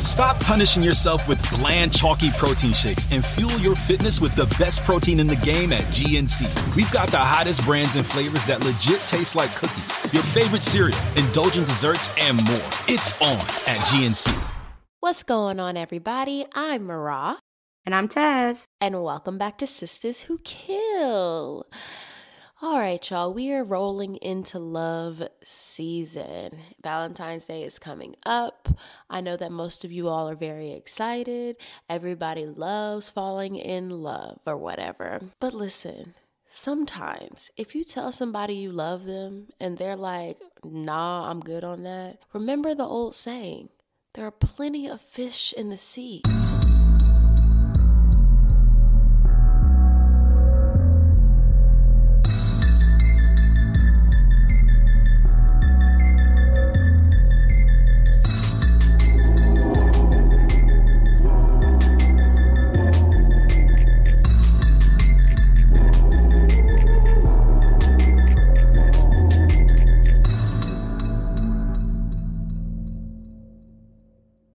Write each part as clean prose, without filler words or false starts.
Stop punishing yourself with bland, chalky protein shakes and fuel your fitness with the best protein in the game at GNC. We've got the hottest brands and flavors that legit taste like cookies, your favorite cereal, indulgent desserts, and more. It's on at GNC. What's going on, everybody? I'm Mara. And I'm Taz. And welcome back to Sistas Who Kill. All right, y'all, we are rolling into love season. Valentine's Day is coming up. I know that most of you all are very excited. Everybody loves falling in love or whatever. But listen, sometimes if you tell somebody you love them and they're like, nah, I'm good on that, remember the old saying, there are plenty of fish in the sea.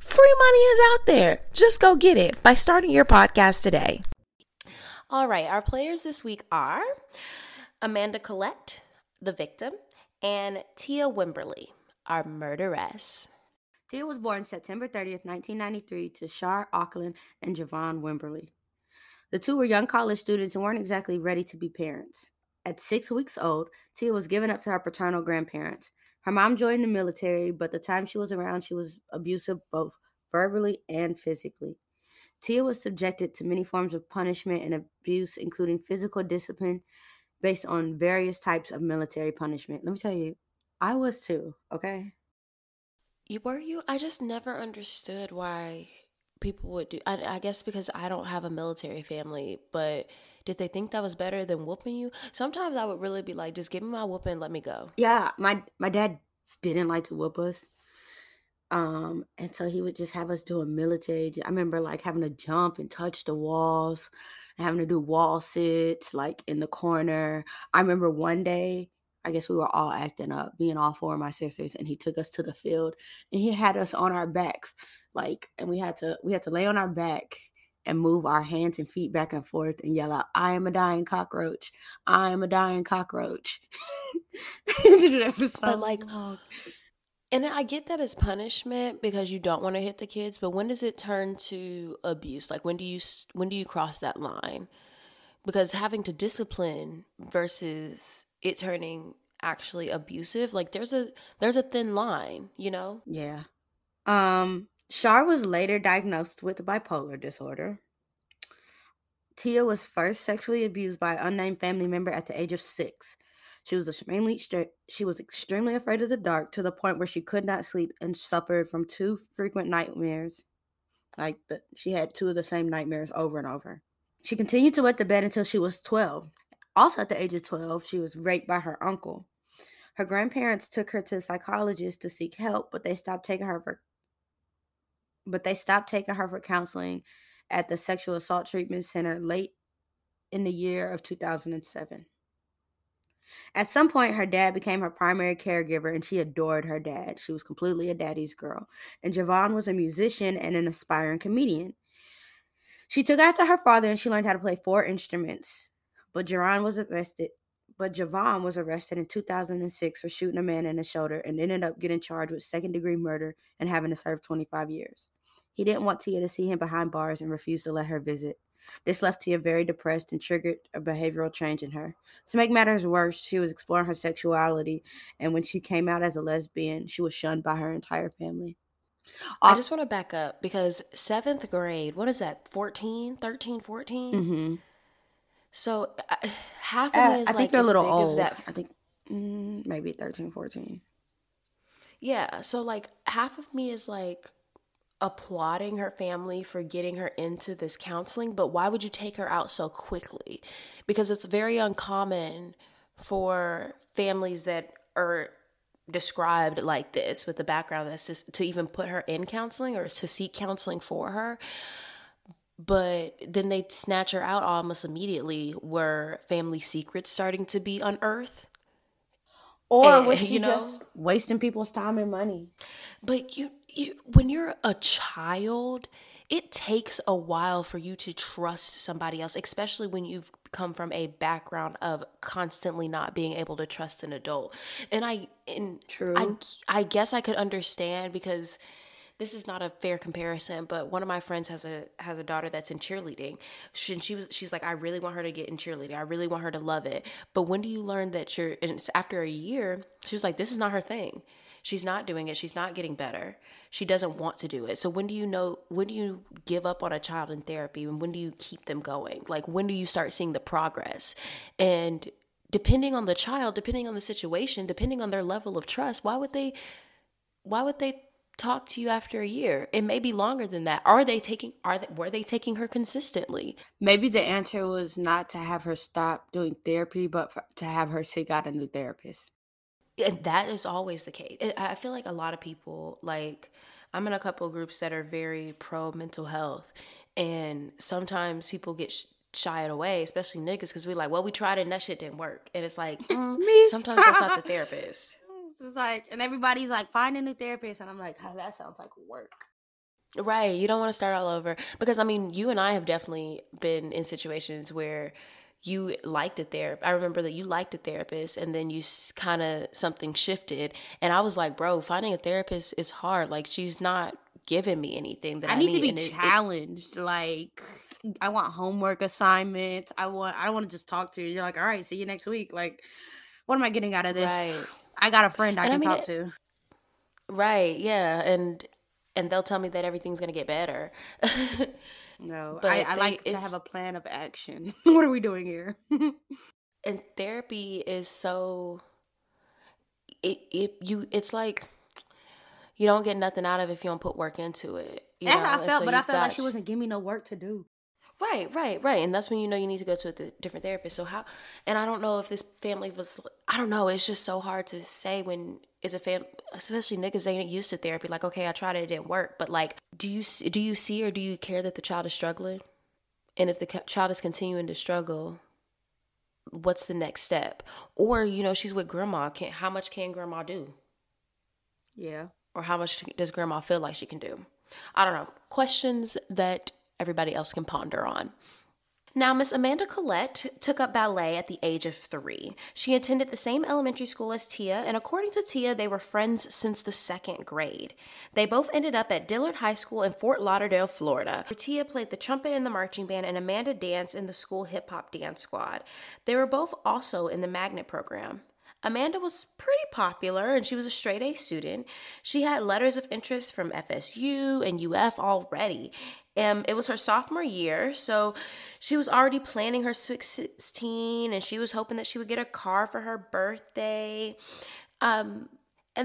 Free money is out there. Just go get it by starting your podcast today. All right. Our players this week are Amanda Collette, the victim, and Teah Wimberly, our murderess. Teah was born September 30th, 1993 to Shar Auckland and Javon Wimberly. The two were young college students who weren't exactly ready to be parents. At 6 weeks old, Teah was given up to her paternal grandparents. Her mom joined the military, but the time she was around, she was abusive both verbally and physically. Teah was subjected to many forms of punishment and abuse, including physical discipline based on various types of military punishment. Let me tell you, I was too, okay? Were you? I just never understood why people would do. I guess because I don't have a military family, but did they think that was better than whooping you? Sometimes I would really be like, just give me my whooping and let me go. Yeah, my dad didn't like to whoop us, and so he would just have us do a military. I remember like having to jump and touch the walls and having to do wall sits like in the corner. I remember one day, I guess we were all acting up, being all four of my sisters, and he took us to the field and he had us on our backs, like, and we had to lay on our back and move our hands and feet back and forth and yell out, I am a dying cockroach. I am a dying cockroach. But like, and I get that as punishment because you don't want to hit the kids, but when does it turn to abuse? Like when do you cross that line? Because having to discipline versus it turning actually abusive, like there's a thin line, you know? Yeah. Shar was later diagnosed with bipolar disorder. Teah was first sexually abused by an unnamed family member at the age of 6. She was extremely afraid of the dark to the point where she could not sleep and suffered from 2 frequent nightmares. She had 2 of the same nightmares over and over. She continued to wet the bed until she was 12. Also at the age of 12, she was raped by her uncle. Her grandparents took her to a psychologist to seek help, but they stopped taking her for but they stopped taking her for counseling at the Sexual Assault Treatment Center late in the year of 2007. At some point, her dad became her primary caregiver, and she adored her dad. She was completely a daddy's girl. And Javon was a musician and an aspiring comedian. She took after her father, and she learned how to play four instruments. But Javon was arrested in 2006 for shooting a man in the shoulder and ended up getting charged with second-degree murder and having to serve 25 years. He didn't want Teah to see him behind bars and refused to let her visit. This left Teah very depressed and triggered a behavioral change in her. To make matters worse, she was exploring her sexuality, and when she came out as a lesbian, she was shunned by her entire family. I just want to back up, because 7th grade, what is that, 13, 14? Mm-hmm. So half of me is I think they're a little old. I think maybe 13, 14. Yeah, so half of me is applauding her family for getting her into this counseling, but why would you take her out so quickly? Because it's very uncommon for families that are described like this with the background that's just to even put her in counseling or to seek counseling for her. But then they'd snatch her out almost immediately. Were family secrets starting to be unearthed? Or was she just wasting people's time and money? But you, when you're a child, it takes a while for you to trust somebody else, especially when you've come from a background of constantly not being able to trust an adult. I guess I could understand, because this is not a fair comparison, but one of my friends has a daughter that's in cheerleading. She's like, I really want her to get in cheerleading. I really want her to love it. But when do you learn that and it's after a year, she was like, this is not her thing. She's not doing it. She's not getting better. She doesn't want to do it. So when do you give up on a child in therapy, and when do you keep them going? When do you start seeing the progress? And depending on the child, depending on the situation, depending on their level of trust, why would they talk to you after a year? It may be longer than that. Were they taking her consistently? Maybe the answer was not to have her stop doing therapy, but to have her seek out a new therapist. And that is always the case. I feel like a lot of people, I'm in a couple of groups that are very pro mental health, and sometimes people get shied away, especially niggas, because we're like, well, we tried it and that shit didn't work. And it's like, sometimes that's not the therapist. It's and everybody's find a new therapist. And I'm like, oh, that sounds like work. Right. You don't want to start all over. Because, you and I have definitely been in situations where you liked a therapist. I remember that you liked a therapist, and then you kind of something shifted. And I was like, bro, finding a therapist is hard. She's not giving me anything that I need. I need to be challenged. I want homework assignments. I want to just talk to you. You're like, all right, see you next week. What am I getting out of this? Right. I got a friend I can talk to. Right, yeah. And they'll tell me that everything's going to get better. No, but I like to have a plan of action. What are we doing here? And therapy is so... you don't get nothing out of it if you don't put work into it. That's how I felt, but I felt like she wasn't giving me no work to do. Right. And that's when you need to go to a different therapist. So how... And I don't know if this family was... I don't know. It's just so hard to say when it's a family... Especially niggas, they ain't used to therapy. Okay, I tried it. It didn't work. But, do you see or do you care that the child is struggling? And if the child is continuing to struggle, what's the next step? Or, she's with grandma. How much can grandma do? Yeah. Or how much does grandma feel like she can do? I don't know. Questions that... everybody else can ponder on. Now, Miss Amanda Collette took up ballet at the age of 3. She attended the same elementary school as Teah, and according to Teah, they were friends since the 2nd grade. They both ended up at Dillard High School in Fort Lauderdale, Florida, where Teah played the trumpet in the marching band and Amanda danced in the school hip-hop dance squad. They were both also in the magnet program. Amanda was pretty popular, and she was a straight-A student. She had letters of interest from FSU and UF already. It was her sophomore year, so she was already planning her Sweet 16, and she was hoping that she would get a car for her birthday. And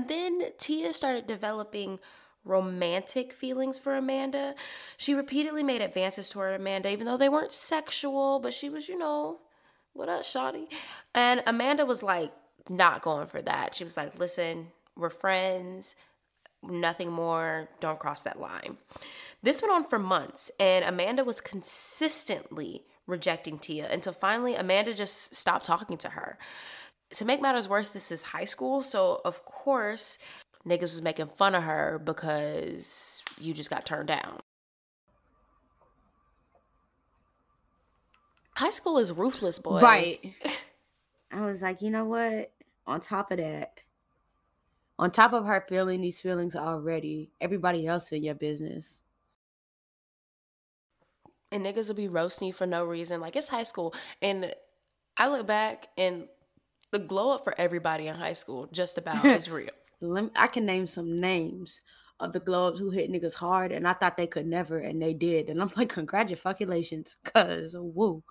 then Teah started developing romantic feelings for Amanda. She repeatedly made advances toward Amanda, even though they weren't sexual, but she was, what up, shawty? And Amanda was not going for that. She was like, listen, we're friends. nothing more, don't cross that line. This went on for months, and Amanda was consistently rejecting Teah until finally Amanda just stopped talking to her. To make matters worse, this is high school, so of course, niggas was making fun of her because you just got turned down. High school is ruthless, boy. Right. I was like, you know what? On top of that, on top of her feeling these feelings already, everybody else in your business. And niggas will be roasting you for no reason. Like, it's high school. And I look back, and the glow up for everybody in high school just about is real. I can name some names of the glow ups who hit niggas hard, and I thought they could never, and they did. And I'm like, congratulations, cause woo.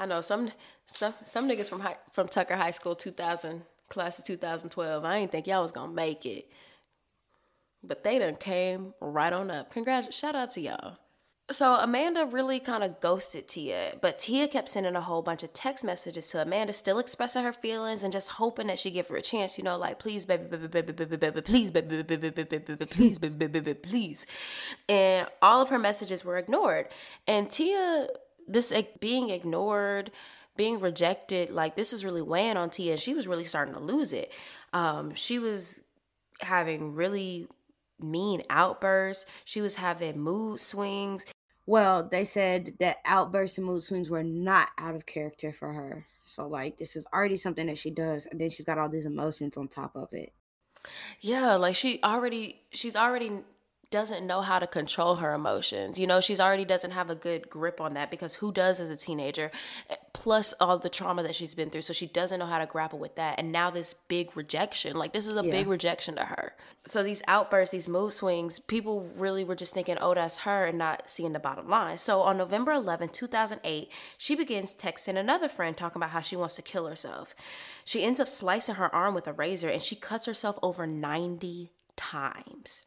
I know some niggas from Tucker High School, 2000 class of 2012. I ain't think y'all was gonna make it, but they done came right on up. Shout out to y'all. So Amanda really kind of ghosted Teah, but Teah kept sending a whole bunch of text messages to Amanda, still expressing her feelings and just hoping that she'd give her a chance, you know, like, please, baby, please, baby, please, baby, please. And all of her messages were ignored. And Teah, this being ignored, being rejected, like, this is really weighing on Teah, and she was really starting to lose it. She was having really mean outbursts. She was having mood swings. Well, they said that outbursts and mood swings were not out of character for her. So, like, this is already something that she does, and then she's got all these emotions on top of it. Yeah, like, she's already doesn't know how to control her emotions. You know, she's already doesn't have a good grip on that, because who does as a teenager? Plus all the trauma that she's been through. So she doesn't know how to grapple with that. And now this big rejection, like, this is a big rejection to her. So these outbursts, these mood swings, people really were just thinking, oh, that's her, and not seeing the bottom line. So on November 11, 2008, she begins texting another friend talking about how she wants to kill herself. She ends up slicing her arm with a razor, and she cuts herself over 90 times.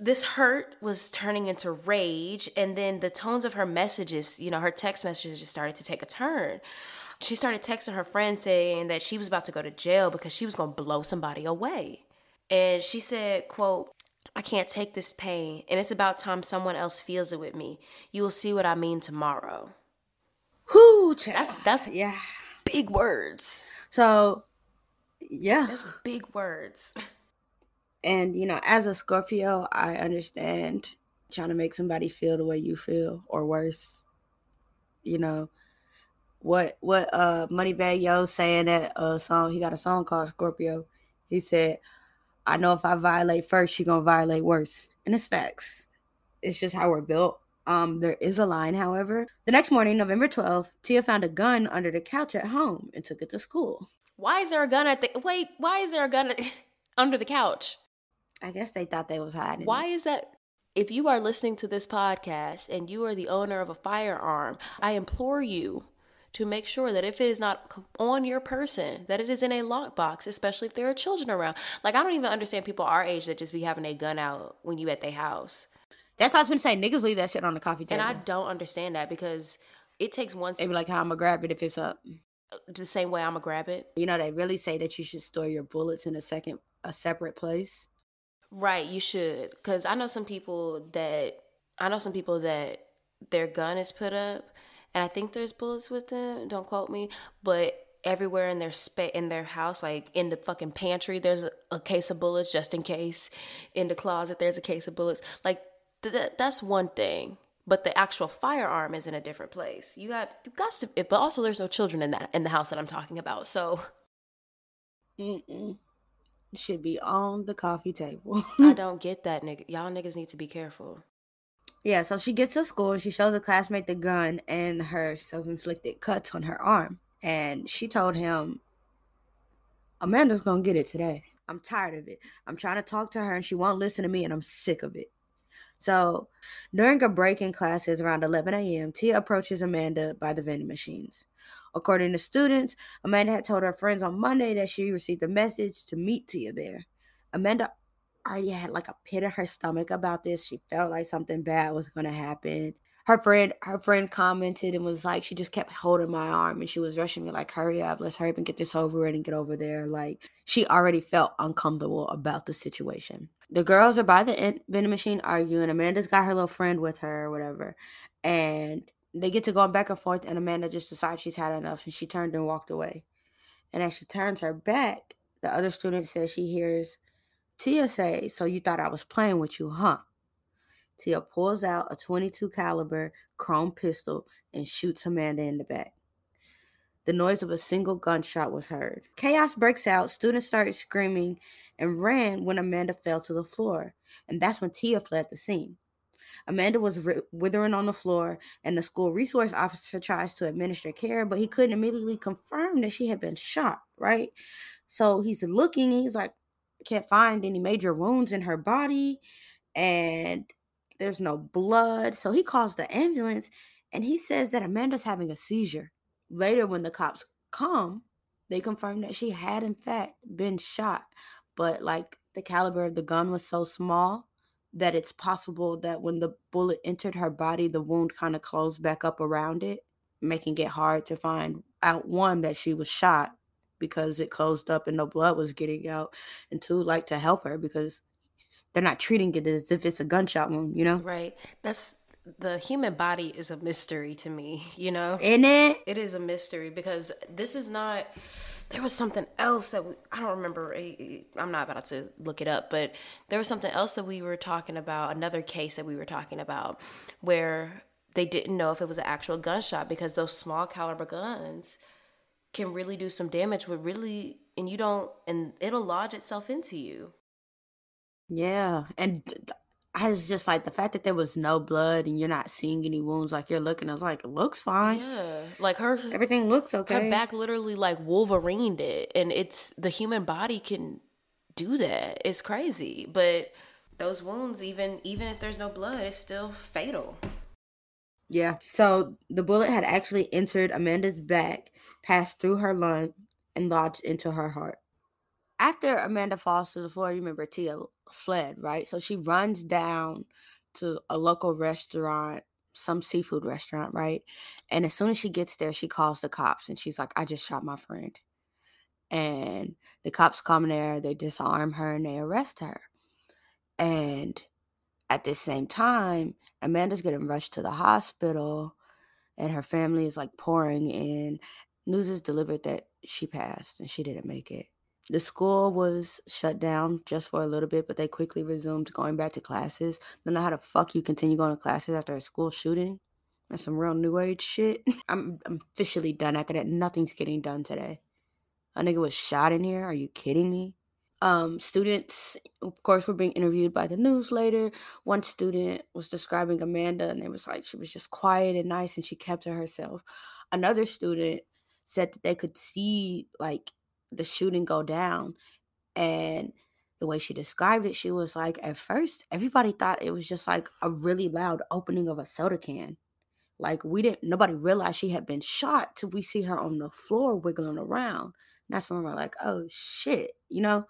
This hurt was turning into rage, and then the tones of her messages, you know, her text messages just started to take a turn. She started texting her friend saying that she was about to go to jail because she was going to blow somebody away. And she said, quote, "I can't take this pain, and it's about time someone else feels it with me. You will see what I mean tomorrow." Whoo, that's big words. So, yeah. That's big words. And, you know, as a Scorpio, I understand trying to make somebody feel the way you feel or worse. You know, what Moneybagg Yo saying that song, he got a song called Scorpio. He said, "I know if I violate first, she gonna violate worse." And it's facts. It's just how we're built. There is a line, however. The next morning, November 12th, Teah found a gun under the couch at home and took it to school. Why is there a gun under the couch? I guess they thought they was hiding. Why is that? If you are listening to this podcast and you are the owner of a firearm, I implore you to make sure that if it is not on your person, that it is in a lockbox, especially if there are children around. Like, I don't even understand people our age that just be having a gun out when you at their house. That's what I was going to say. Niggas leave that shit on the coffee table. And I don't understand that, because it takes one... They be like, how I'm going to grab it if it's up? The same way I'm going to grab it. You know, they really say that you should store your bullets in a separate place. Right, you should, because I know some people that their gun is put up, and I think there's bullets with them. Don't quote me, but everywhere in their in their house, like in the fucking pantry, there's a case of bullets just in case. In the closet, there's a case of bullets. Like that's one thing, but the actual firearm is in a different place. You got to, but also there's no children in the house that I'm talking about, so. Mm-mm. Should be on the coffee table. I don't get that, nigga. Y'all niggas need to be careful. Yeah, so she gets to school and she shows a classmate the gun and her self-inflicted cuts on her arm. And she told him, "Amanda's gonna get it today. I'm tired of it. I'm trying to talk to her and she won't listen to me, and I'm sick of it." So during a break in classes around 11 a.m., Teah approaches Amanda by the vending machines. According to students, Amanda had told her friends on Monday that she received a message to meet Teah there. Amanda already had like a pit in her stomach about this. She felt like something bad was going to happen. her friend commented and was like, she just kept holding my arm and she was rushing me like, hurry up, let's hurry up and get this over and get over there. Like, she already felt uncomfortable about the situation. The girls are by the vending machine arguing. Amanda's got her little friend with her or whatever. And they get to going back and forth, and Amanda just decides she's had enough, and she turned and walked away. And as she turns her back, the other student says she hears Teah say, "So you thought I was playing with you, huh?" Teah pulls out a .22 caliber chrome pistol and shoots Amanda in the back. The noise of a single gunshot was heard. Chaos breaks out. Students started screaming and ran when Amanda fell to the floor. And that's when Teah fled the scene. Amanda was withering on the floor, and the school resource officer tries to administer care, but he couldn't immediately confirm that she had been shot, right? So he's looking, and he's like, can't find any major wounds in her body, and there's no blood. So he calls the ambulance, and he says that Amanda's having a seizure. Later, when the cops come, they confirm that she had, in fact, been shot, but, like, the caliber of the gun was so small that it's possible that when the bullet entered her body, the wound kind of closed back up around it, making it hard to find out, one, that she was shot because it closed up and no blood was getting out, and two, like, to help her because they're not treating it as if it's a gunshot wound, you know? Right. That's, the human body is a mystery to me, you know? Isn't it? It is a mystery because this is not... There was something else that I don't remember. I'm not about to look it up, but there was something else that we were talking about, another case that we were talking about where they didn't know if it was an actual gunshot because those small caliber guns can really do some damage with really, and you don't, and it'll lodge itself into you. Yeah. And I was just like, the fact that there was no blood and you're not seeing any wounds, like you're looking, I was like, it looks fine. Yeah. Like everything looks okay. Her back literally like Wolverined it. And it's, the human body can do that. It's crazy. But those wounds, even if there's no blood, it's still fatal. Yeah. So the bullet had actually entered Amanda's back, passed through her lung, and lodged into her heart. After Amanda falls to the floor, you remember Teah fled, right? So she runs down to a local restaurant, some seafood restaurant, right? And as soon as she gets there, she calls the cops and she's like, I just shot my friend. And the cops come there, they disarm her and they arrest her. And at the same time, Amanda's getting rushed to the hospital and her family is like pouring in. News is delivered that she passed and she didn't make it. The school was shut down just for a little bit, but they quickly resumed going back to classes. I don't know how the fuck you continue going to classes after a school shooting. That's some real new age shit. I'm officially done after that. Nothing's getting done today. A nigga was shot in here. Are you kidding me? Students, of course, were being interviewed by the news later. One student was describing Amanda, and it was like she was just quiet and nice, and she kept to herself. Another student said that they could see, like, the shooting go down, and the way she described it, she was like, at first everybody thought it was just like a really loud opening of a soda can. Like, nobody realized she had been shot till we see her on the floor wiggling around, and that's when we're like, oh shit, you know?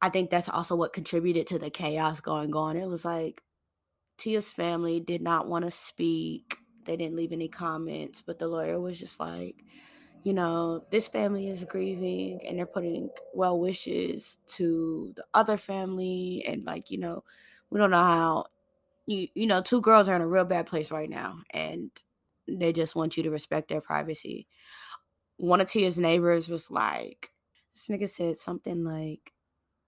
I think that's also what contributed to the chaos going on. It was like Tia's family did not want to speak, they didn't leave any comments, but the lawyer was just like, you know, this family is grieving and they're putting well wishes to the other family. And, like, you know, we don't know how, you know, two girls are in a real bad place right now. And they just want you to respect their privacy. One of Tia's neighbors was like, this nigga said something like,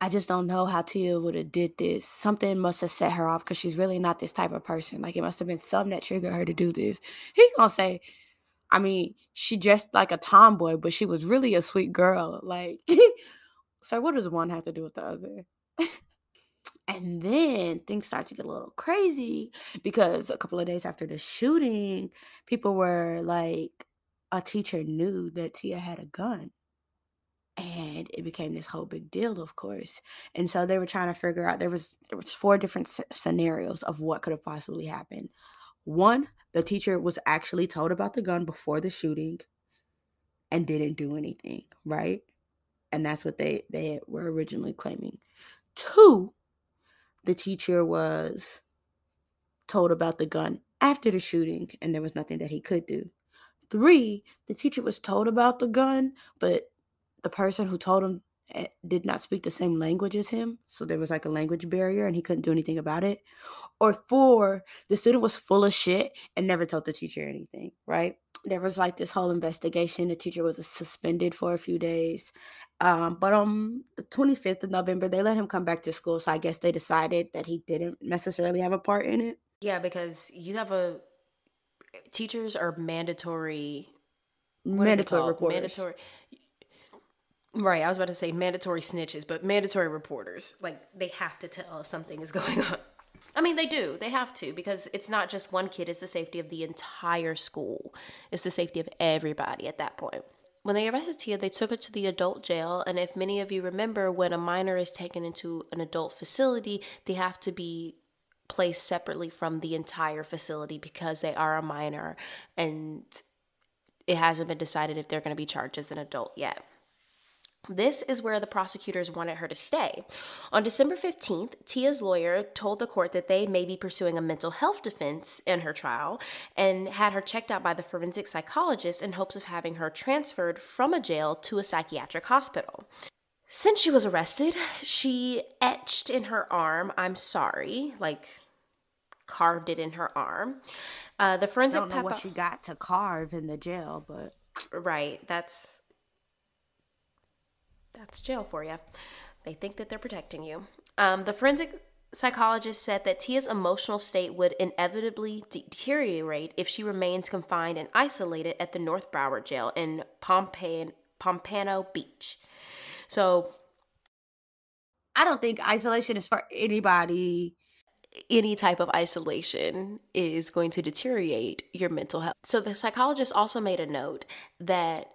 I just don't know how Teah would have did this. Something must have set her off because she's really not this type of person. Like, it must have been something that triggered her to do this. He gonna say, I mean, she dressed like a tomboy, but she was really a sweet girl. Like, so what does one have to do with the other? And then things start to get a little crazy because a couple of days after the shooting, people were like, a teacher knew that Teah had a gun. And it became this whole big deal, of course. And so they were trying to figure out, there was four different scenarios of what could have possibly happened. One, the teacher was actually told about the gun before the shooting and didn't do anything, right? And that's what they were originally claiming. Two, the teacher was told about the gun after the shooting, and there was nothing that he could do. 3, the teacher was told about the gun, but the person who told him did not speak the same language as him, so there was like a language barrier and he couldn't do anything about it. Or 4, the student was full of shit and never told the teacher anything, right? There was like this whole investigation. The teacher was suspended for a few days. But on the 25th of November, they let him come back to school. So I guess they decided that he didn't necessarily have a part in it. Yeah, because you have teachers are mandatory reporters. Mandatory. Right, I was about to say mandatory snitches, but mandatory reporters. Like, they have to tell if something is going on. I mean, they do. They have to, because it's not just one kid. It's the safety of the entire school. It's the safety of everybody at that point. When they arrested Teah, they took her to the adult jail. And if many of you remember, when a minor is taken into an adult facility, they have to be placed separately from the entire facility because they are a minor. And it hasn't been decided if they're going to be charged as an adult yet. This is where the prosecutors wanted her to stay. On December 15th, Teah's lawyer told the court that they may be pursuing a mental health defense in her trial and had her checked out by the forensic psychologist in hopes of having her transferred from a jail to a psychiatric hospital. Since she was arrested, she etched in her arm, "I'm sorry," like carved it in her arm. The forensic pathologist. I don't know what she got to carve in the jail, but. Right, That's jail for you. They think that they're protecting you. The forensic psychologist said that Teah's emotional state would inevitably deteriorate if she remains confined and isolated at the North Broward Jail in Pompano Beach. So, I don't think isolation is for anybody. Any type of isolation is going to deteriorate your mental health. So, the psychologist also made a note that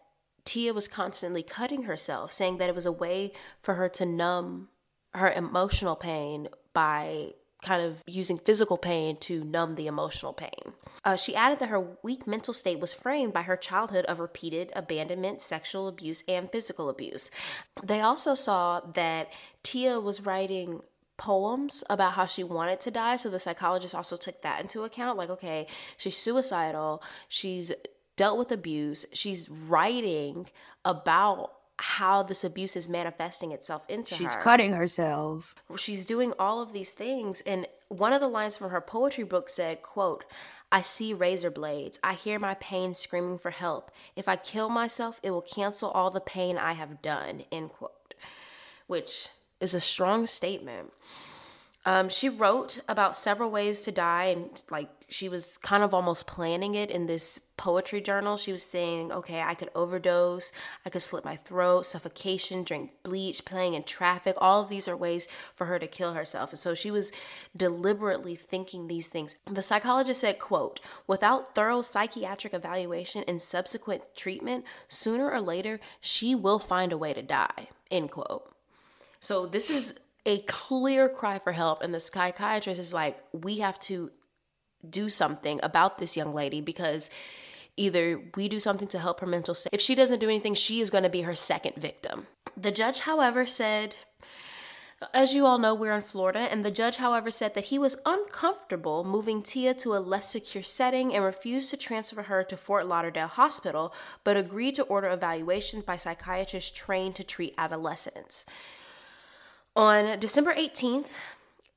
Teah was constantly cutting herself, saying that it was a way for her to numb her emotional pain by kind of using physical pain to numb the emotional pain. She added that her weak mental state was framed by her childhood of repeated abandonment, sexual abuse, and physical abuse. They also saw that Teah was writing poems about how she wanted to die, so the psychologist also took that into account. Like, okay, she's suicidal, she's dealt with abuse, she's writing about how this abuse is manifesting itself into her. She's cutting herself. She's doing all of these things. And one of the lines from her poetry book said, quote, "I see razor blades. I hear my pain screaming for help. If I kill myself, it will cancel all the pain I have done," end quote, which is a strong statement. She wrote about several ways to die, and like she was kind of almost planning it in this poetry journal. She was saying, okay, I could overdose, I could slit my throat, suffocation, drink bleach, playing in traffic. All of these are ways for her to kill herself. And so she was deliberately thinking these things. The psychologist said, quote, "Without thorough psychiatric evaluation and subsequent treatment, sooner or later, she will find a way to die," end quote. So this is a clear cry for help, and the psychiatrist is like, we have to do something about this young lady, because either we do something to help her mental state. If she doesn't do anything, she is going to be her second victim. The judge, however, said, as you all know, we're in Florida, and the judge, however, said that he was uncomfortable moving Teah to a less secure setting and refused to transfer her to Fort Lauderdale Hospital, but agreed to order evaluations by psychiatrists trained to treat adolescents. On December 18th,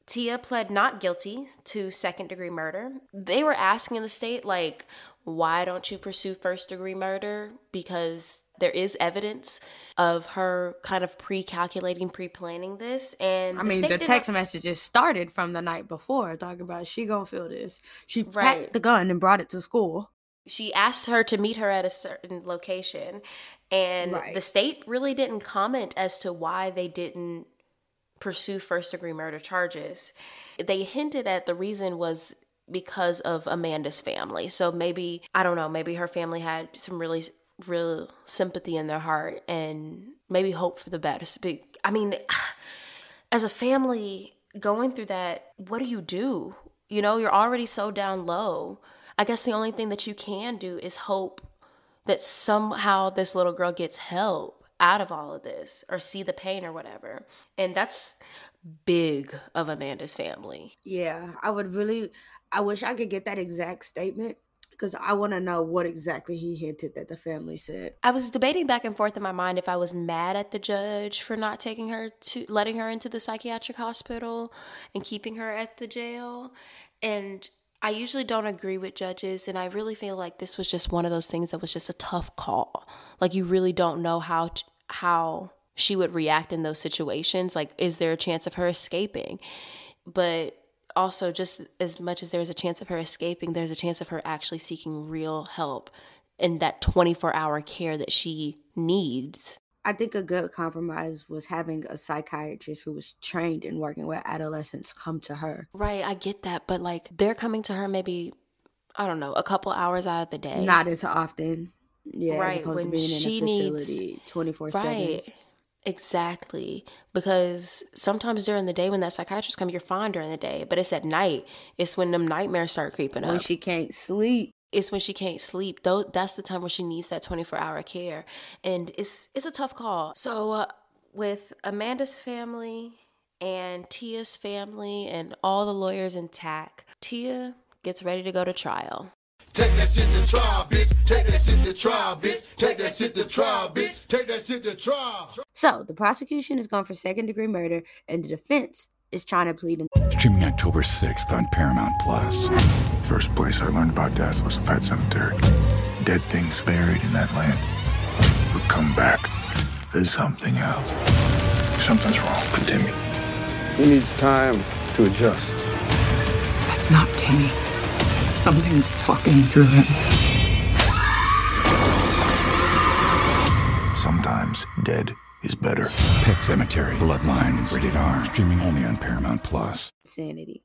Teah pled not guilty to second-degree murder. They were asking the state, like, why don't you pursue first-degree murder? Because there is evidence of her kind of pre-calculating, pre-planning this. And the text messages started from the night before, talking about she gonna feel this. She packed the gun and brought it to school. She asked her to meet her at a certain location. And the state really didn't comment as to why they didn't pursue first-degree murder charges. They hinted at the reason was because of Amanda's family. So maybe, I don't know, maybe her family had some really real sympathy in their heart and maybe hope for the best. But, I mean, as a family going through that, what do? You know, you're already so down low. I guess the only thing that you can do is hope that somehow this little girl gets help out of all of this, or see the pain or whatever. And that's big of Amanda's family. Yeah, I would really, I wish I could get that exact statement, because I want to know what exactly he hinted that the family said. I was debating back and forth in my mind if I was mad at the judge for not taking her to letting her into the psychiatric hospital and keeping her at the jail. And I usually don't agree with judges, and I really feel like this was just one of those things that was just a tough call. Like, you really don't know how she would react in those situations. Like, is there a chance of her escaping? But also, just as much as there's a chance of her escaping, there's a chance of her actually seeking real help and that 24-hour care that she needs. I think a good compromise was having a psychiatrist who was trained in working with adolescents come to her. Right, I get that, but like, they're coming to her maybe, I don't know, a couple hours out of the day. Not as often. Yeah, right, as opposed to being in a facility 24/7. Right. Exactly, because sometimes during the day when that psychiatrist comes, you're fine during the day, but it's at night. It's when them nightmares start creeping up. When she can't sleep. It's when she can't sleep. Though that's the time when she needs that 24-hour care, and it's a tough call. So with Amanda's family and Tia's family and all the lawyers intact, Teah gets ready to go to trial. Take that shit to trial, bitch. Take that shit to trial, bitch. Take that shit to trial, bitch. Take that shit to trial. So, the prosecution is going for second-degree murder, and the defense is trying to plead in... Streaming October 6th on Paramount Plus. First place I learned about death was the Pet Cemetery. Dead things buried in that land would come back. There's something else. Something's wrong with Timmy. He needs time to adjust. That's not Timmy. Something's talking through him. Sometimes dead is better. Pet Cemetery, Bloodlines, rated R. Streaming only on Paramount Plus. Sanity.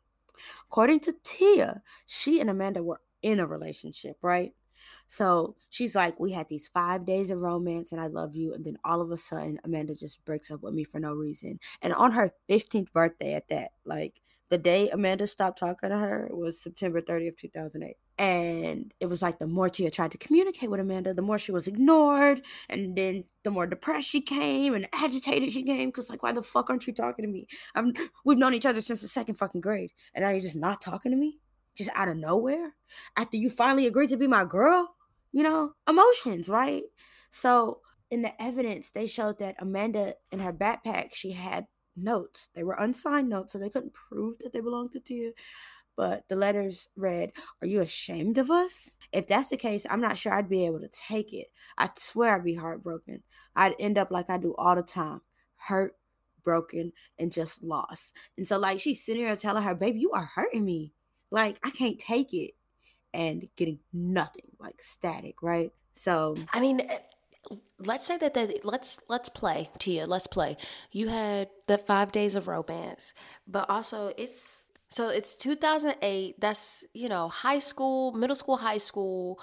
According to Teah, she and Amanda were in a relationship, right? So she's like, we had these 5 days of romance and I love you. And then all of a sudden, Amanda just breaks up with me for no reason. And on her 15th birthday at that, like, the day Amanda stopped talking to her was September 30th, 2008. And it was like, the more Teah tried to communicate with Amanda, the more she was ignored. And then the more depressed she came and agitated she came. Because, like, why the fuck aren't you talking to me? We've known each other since the second fucking grade. And now you're just not talking to me? Just out of nowhere? After you finally agreed to be my girl? You know, emotions, right? So in the evidence, they showed that Amanda, in her backpack, she had notes. They were unsigned notes, so they couldn't prove that they belonged to Teah, but the letters read, "Are you ashamed of us?" If that's the case, I'm not sure I'd be able to take it. I swear I'd be heartbroken. I'd end up like I do all the time, hurt, broken, and just lost. And so, like, she's sitting here telling her, baby, you are hurting me, like, I can't take it, and getting nothing, like, static, right? So I mean, let's say that let's play, Teah. Let's play. You had the 5 days of romance, but also it's 2008. That's, you know, high school, middle school, high school.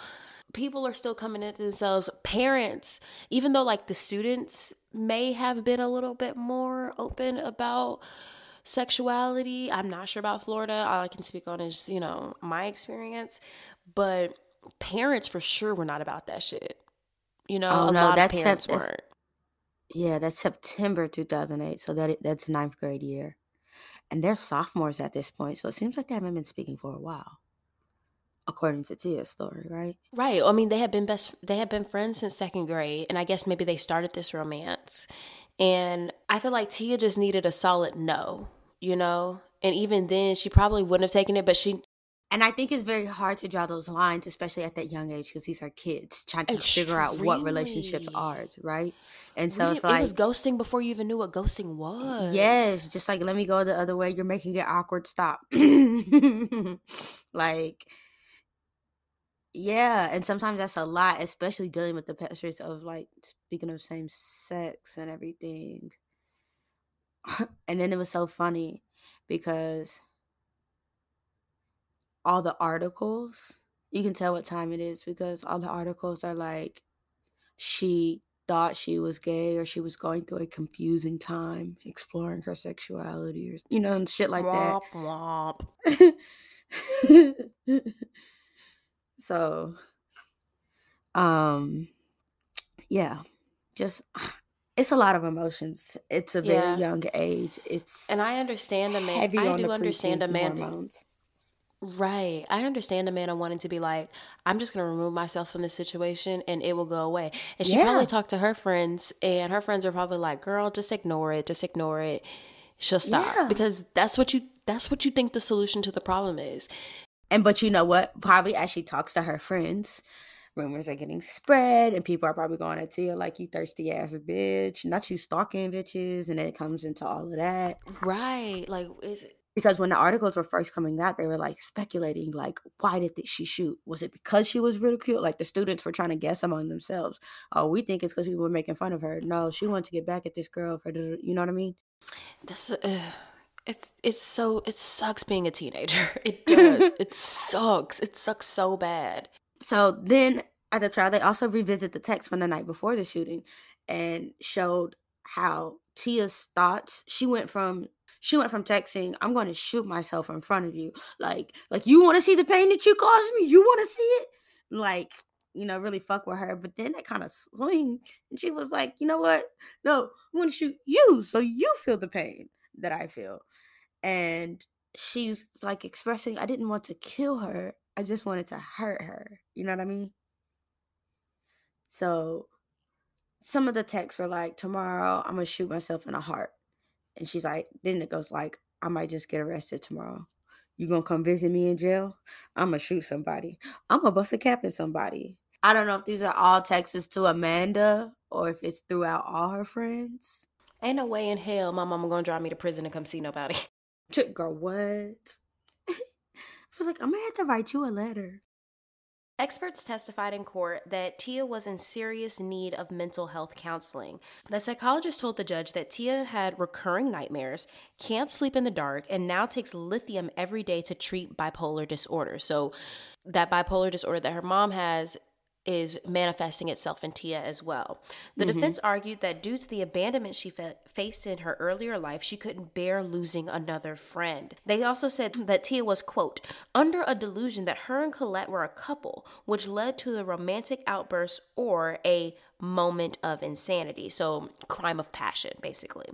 People are still coming at themselves. Parents, even though, like, the students may have been a little bit more open about sexuality. I'm not sure about Florida. All I can speak on is, you know, my experience, but parents for sure were not about that shit. You know, a lot of parents weren't. Yeah, that's September 2008, so that's ninth grade year. And they're sophomores at this point, so it seems like they haven't been speaking for a while, according to Tia's story, right? Right. I mean, they had been friends since second grade, and I guess maybe they started this romance. And I feel like Teah just needed a solid no, you know? And even then, she probably wouldn't have taken it, but she... And I think it's very hard to draw those lines, especially at that young age, because these are kids trying to figure out what relationships are, right? And so it's like... It was ghosting before you even knew what ghosting was. Yes, just like, let me go the other way. You're making it awkward. Stop. Like, yeah. And sometimes that's a lot, especially dealing with the pressures of, like, speaking of same sex and everything. And then it was so funny because... all the articles, you can tell what time it is because all the articles are like, she thought she was gay or she was going through a confusing time exploring her sexuality, or, you know, and shit like that. Womp, womp. So, yeah, just... It's a lot of emotions. It's a very young age. It's, and I understand Amanda. I do understand Amanda. Right. I understand Amanda wanting to be like, I'm just going to remove myself from this situation and it will go away. And she probably talked to her friends, and her friends are probably like, girl, just ignore it. Just ignore it. She'll stop. Yeah. Because that's what you think the solution to the problem is. But you know what? Probably as she talks to her friends, rumors are getting spread and people are probably going at Teah like, you thirsty ass bitch, not you stalking bitches. And then it comes into all of that. Right. Like, is it? Because when the articles were first coming out, they were like speculating, like, why did she shoot? Was it because she was ridiculed? Like the students were trying to guess among themselves. Oh, we think it's because we were making fun of her. No, she wanted to get back at this girl for, you know what I mean? That's it sucks being a teenager. It does. It sucks. It sucks so bad. So then at the trial, they also revisit the text from the night before the shooting and showed how Tia's thoughts. She went from texting, I'm going to shoot myself in front of you. Like you want to see the pain that you caused me? You want to see it? Like, you know, really fuck with her. But then that kind of swing. And she was like, you know what? No, I'm going to shoot you so you feel the pain that I feel. And she's like expressing, I didn't want to kill her. I just wanted to hurt her. You know what I mean? So some of the texts are like, tomorrow I'm going to shoot myself in the heart. And she's like, then it goes like, I might just get arrested tomorrow. You gonna come visit me in jail? I'm gonna shoot somebody. I'm gonna bust a cap in somebody. I don't know if these are all texts to Amanda or if it's throughout all her friends. Ain't no way in hell my mama gonna drive me to prison to come see nobody. Girl, what? I was like, I'm gonna have to write you a letter. Experts testified in court that Teah was in serious need of mental health counseling. The psychologist told the judge that Teah had recurring nightmares, can't sleep in the dark, and now takes lithium every day to treat bipolar disorder. So that bipolar disorder that her mom has is manifesting itself in Teah as well. The defense argued that due to the abandonment she faced in her earlier life, she couldn't bear losing another friend. They also said that Teah was, quote, under a delusion that her and Colette were a couple, which led to the romantic outburst or a moment of insanity. So crime of passion, basically.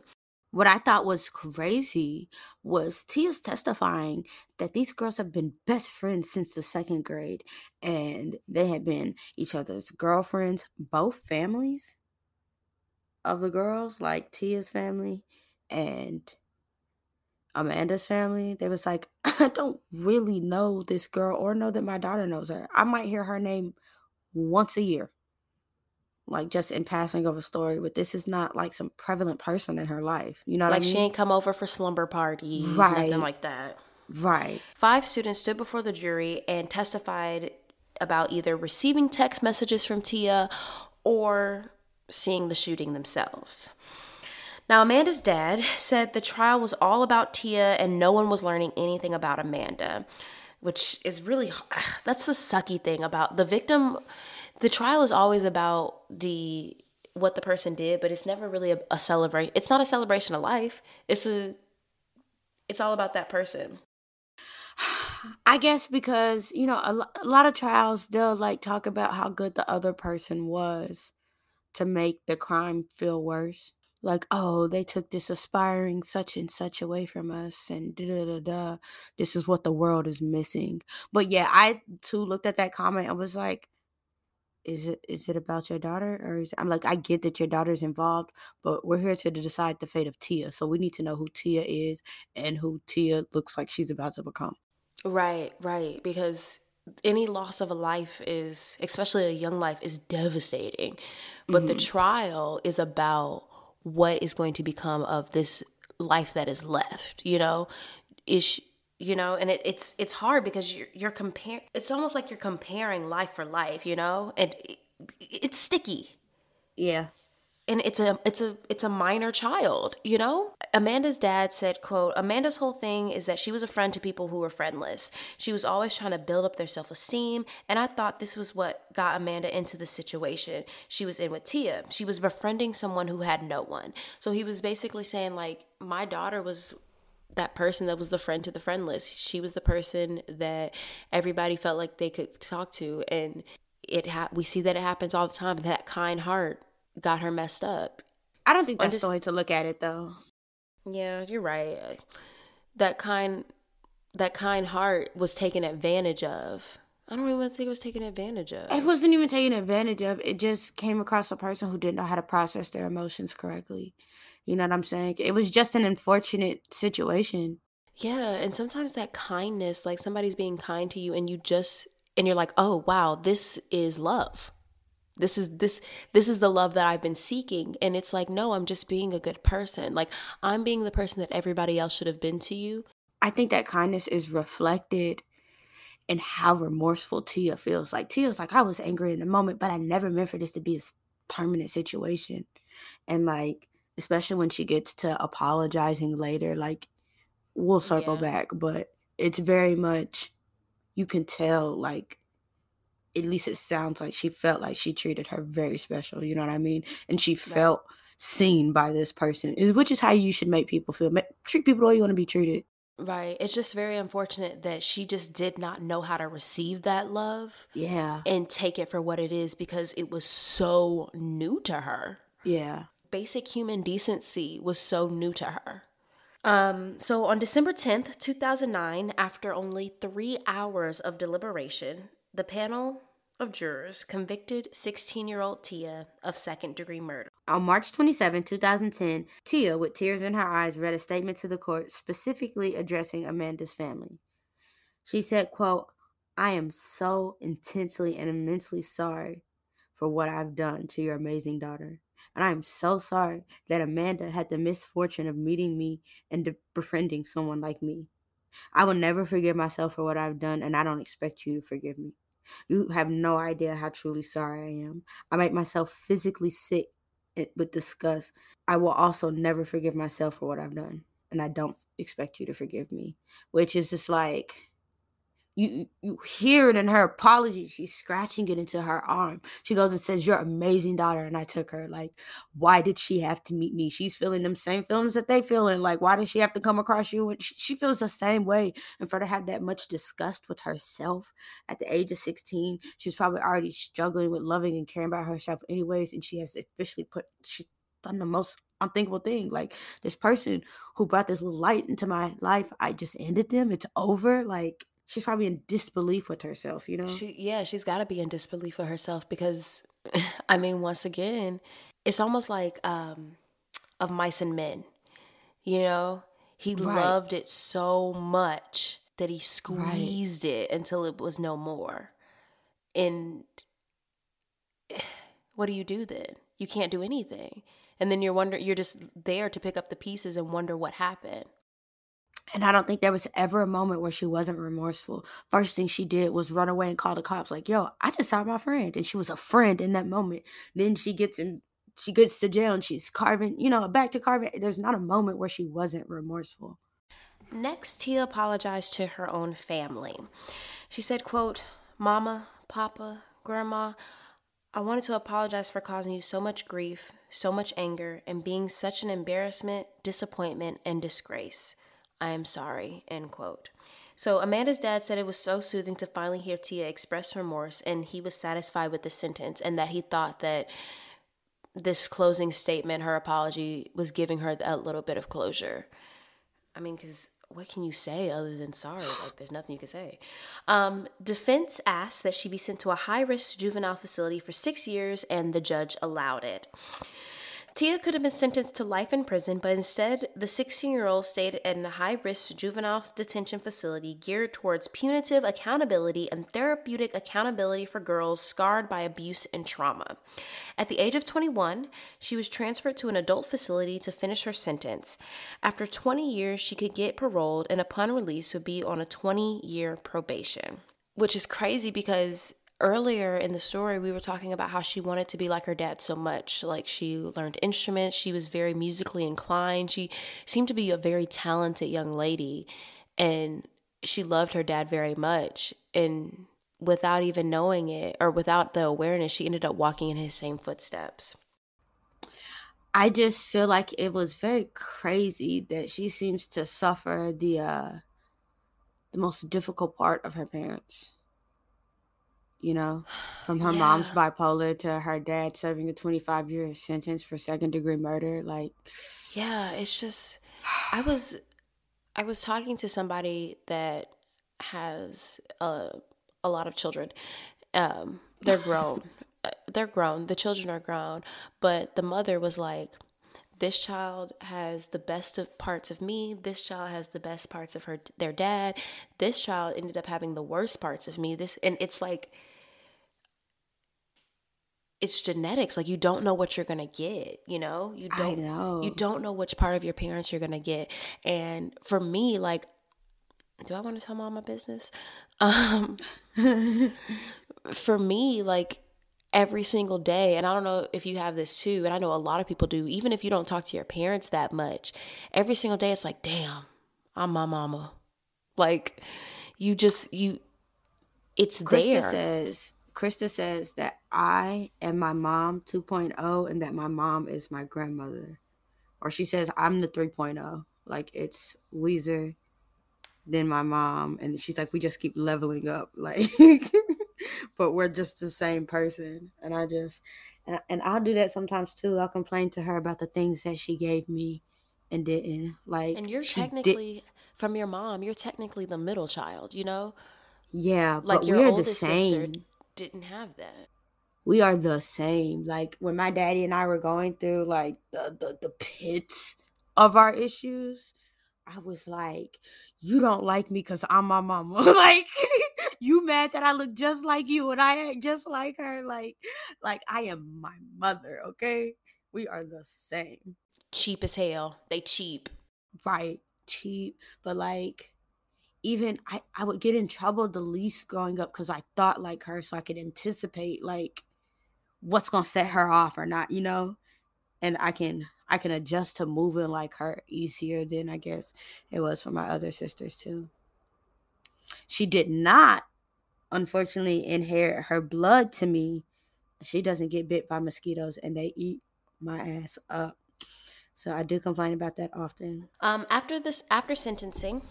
What I thought was crazy was Tia's testifying that these girls have been best friends since the second grade, and they had been each other's girlfriends. Both families of the girls, like Tia's family and Amanda's family, they was like, I don't really know this girl or know that my daughter knows her. I might hear her name once a year. Like just in passing of a story, but this is not like some prevalent person in her life. You know what I mean? Like she ain't come over for slumber parties, nothing like that. Right. 5 students stood before the jury and testified about either receiving text messages from Teah or seeing the shooting themselves. Now, Amanda's dad said the trial was all about Teah and no one was learning anything about Amanda, which is really, that's the sucky thing about the victim. The trial is always about what the person did, but it's never really a celebration. It's not a celebration of life. It's all about that person. I guess because, you know, a lot of trials, they'll like talk about how good the other person was to make the crime feel worse. Like, oh, they took this aspiring such and such away from us and da-da-da-da. This is what the world is missing. But yeah, I too looked at that comment and was like, Is it about your daughter? Or I'm like, I get that your daughter's involved, but we're here to decide the fate of Teah. So we need to know who Teah is and who Teah looks like she's about to become. Right. Because any loss of a life is, especially a young life, is devastating. But the trial is about what is going to become of this life that is left, you know? You know, and it's hard because you're comparing. It's almost like you're comparing life for life, you know, and it's sticky. Yeah, and it's a minor child, you know. Amanda's dad said, "Quote: Amanda's whole thing is that she was a friend to people who were friendless. She was always trying to build up their self-esteem, and I thought this was what got Amanda into the situation she was in with Teah. She was befriending someone who had no one. So he was basically saying, like, my daughter was." That person that was the friend to the friendless. She was the person that everybody felt like they could talk to. And we see that it happens all the time. That kind heart got her messed up. I don't think that's the way to look at it, though. Yeah, you're right. That kind that kind heart was taken advantage of. I don't even think it was taken advantage of. It wasn't even taken advantage of. It just came across a person who didn't know how to process their emotions correctly. You know what I'm saying? It was just an unfortunate situation. Yeah, and sometimes that kindness, like somebody's being kind to you and you just, and you're like, oh, wow, this is love. This is the love that I've been seeking. And it's like, no, I'm just being a good person. Like, I'm being the person that everybody else should have been to you. I think that kindness is reflected in how remorseful Teah feels. Like, Tia's like, I was angry in the moment, but I never meant for this to be a permanent situation. And like, especially when she gets to apologizing later, like, we'll circle back, but it's very much, you can tell, like, at least it sounds like she felt like she treated her very special, you know what I mean? And she felt seen by this person, which is how you should make people feel. Treat people the way you want to be treated. Right. It's just very unfortunate that she just did not know how to receive that love. Yeah. And take it for what it is, because it was so new to her. Yeah. Basic human decency was so new to her. So on December 10th, 2009, after only 3 hours of deliberation, the panel of jurors convicted 16-year-old Teah of second-degree murder. On March 27, 2010, Teah, with tears in her eyes, read a statement to the court specifically addressing Amanda's family. She said, quote, "I am so intensely and immensely sorry for what I've done to your amazing daughter. And I am so sorry that Amanda had the misfortune of meeting me and befriending someone like me. I will never forgive myself for what I've done, and I don't expect you to forgive me. You have no idea how truly sorry I am. I make myself physically sick with disgust. I will also never forgive myself for what I've done, and I don't expect you to forgive me." Which is just like, you hear it in her apology. She's scratching it into her arm. She goes and says, "Your amazing daughter, and I took her." Like, why did she have to meet me? She's feeling them same feelings that they feeling. Like, why did she have to come across you? And she feels the same way. And for her to have that much disgust with herself at the age of 16, she was probably already struggling with loving and caring about herself anyways. And she has officially she's done the most unthinkable thing. Like, this person who brought this little light into my life, I just ended them. It's over. Like, she's probably in disbelief with herself, you know? She's got to be in disbelief with herself because, I mean, once again, it's almost like Of Mice and Men, you know? He loved it so much that he squeezed it until it was no more. And what do you do then? You can't do anything. And then you're just there to pick up the pieces and wonder what happened. And I don't think there was ever a moment where she wasn't remorseful. First thing she did was run away and call the cops. Like, yo, I just saw my friend. And she was a friend in that moment. Then she gets to jail and she's carving, you know, back to carving. There's not a moment where she wasn't remorseful. Next, Teah apologized to her own family. She said, quote, "Mama, Papa, Grandma, I wanted to apologize for causing you so much grief, so much anger, and being such an embarrassment, disappointment, and disgrace. I am sorry," end quote. So Amanda's dad said it was so soothing to finally hear Teah express remorse, and he was satisfied with the sentence, and that he thought that this closing statement, her apology, was giving her a little bit of closure. I mean, because what can you say other than sorry? Like, there's nothing you can say. Defense asked that she be sent to a high-risk juvenile facility for 6 years, and the judge allowed it. Teah could have been sentenced to life in prison, but instead, the 16-year-old stayed in a high-risk juvenile detention facility geared towards punitive accountability and therapeutic accountability for girls scarred by abuse and trauma. At the age of 21, she was transferred to an adult facility to finish her sentence. After 20 years, she could get paroled and upon release would be on a 20-year probation. Which is crazy because earlier in the story, we were talking about how she wanted to be like her dad so much. Like, she learned instruments. She was very musically inclined. She seemed to be a very talented young lady, and she loved her dad very much. And without even knowing it, or without the awareness, she ended up walking in his same footsteps. I just feel like it was very crazy that she seems to suffer the most difficult part of her parents. You know, from her mom's bipolar to her dad serving a 25-year sentence for second-degree murder. Like, yeah, it's just, I was I was talking to somebody that has a lot of children. They're grown. The children are grown. But the mother was like, this child has the best of parts of me. This child has the best parts of their dad. This child ended up having the worst parts of me. And it's like, it's genetics. Like, you don't know what you're going to get, you know? You don't know which part of your parents you're going to get. And for me, like, do I want to tell mom my business? For me, like, every single day, and I don't know if you have this too, and I know a lot of people do, even if you don't talk to your parents that much, every single day it's like, damn, I'm my mama. Like, it's there. Krista says that I am my mom 2.0 and that my mom is my grandmother. Or she says I'm the 3.0. Like, it's Weezer, then my mom, and she's like, we just keep leveling up. Like... But we're just the same person. And I'll do that sometimes too. I'll complain to her about the things that she gave me and didn't. Like, and you're technically from your mom, you're technically the middle child, you know? Yeah, like, but we're the same. Sister didn't have that. We are the same. Like, when my daddy and I were going through like the pits of our issues, I was like, you don't like me because I'm my mama. Like, you mad that I look just like you and I act just like her. Like I am my mother, okay? We are the same. Cheap as hell. They cheap. Right, cheap. But, like, even I would get in trouble the least growing up because I thought like her, so I could anticipate, like, what's going to set her off or not, you know? And I can adjust to moving like her easier than I guess it was for my other sisters too. She did not, unfortunately, inherit her blood to me. She doesn't get bit by mosquitoes, and they eat my ass up. So I do complain about that often. After sentencing,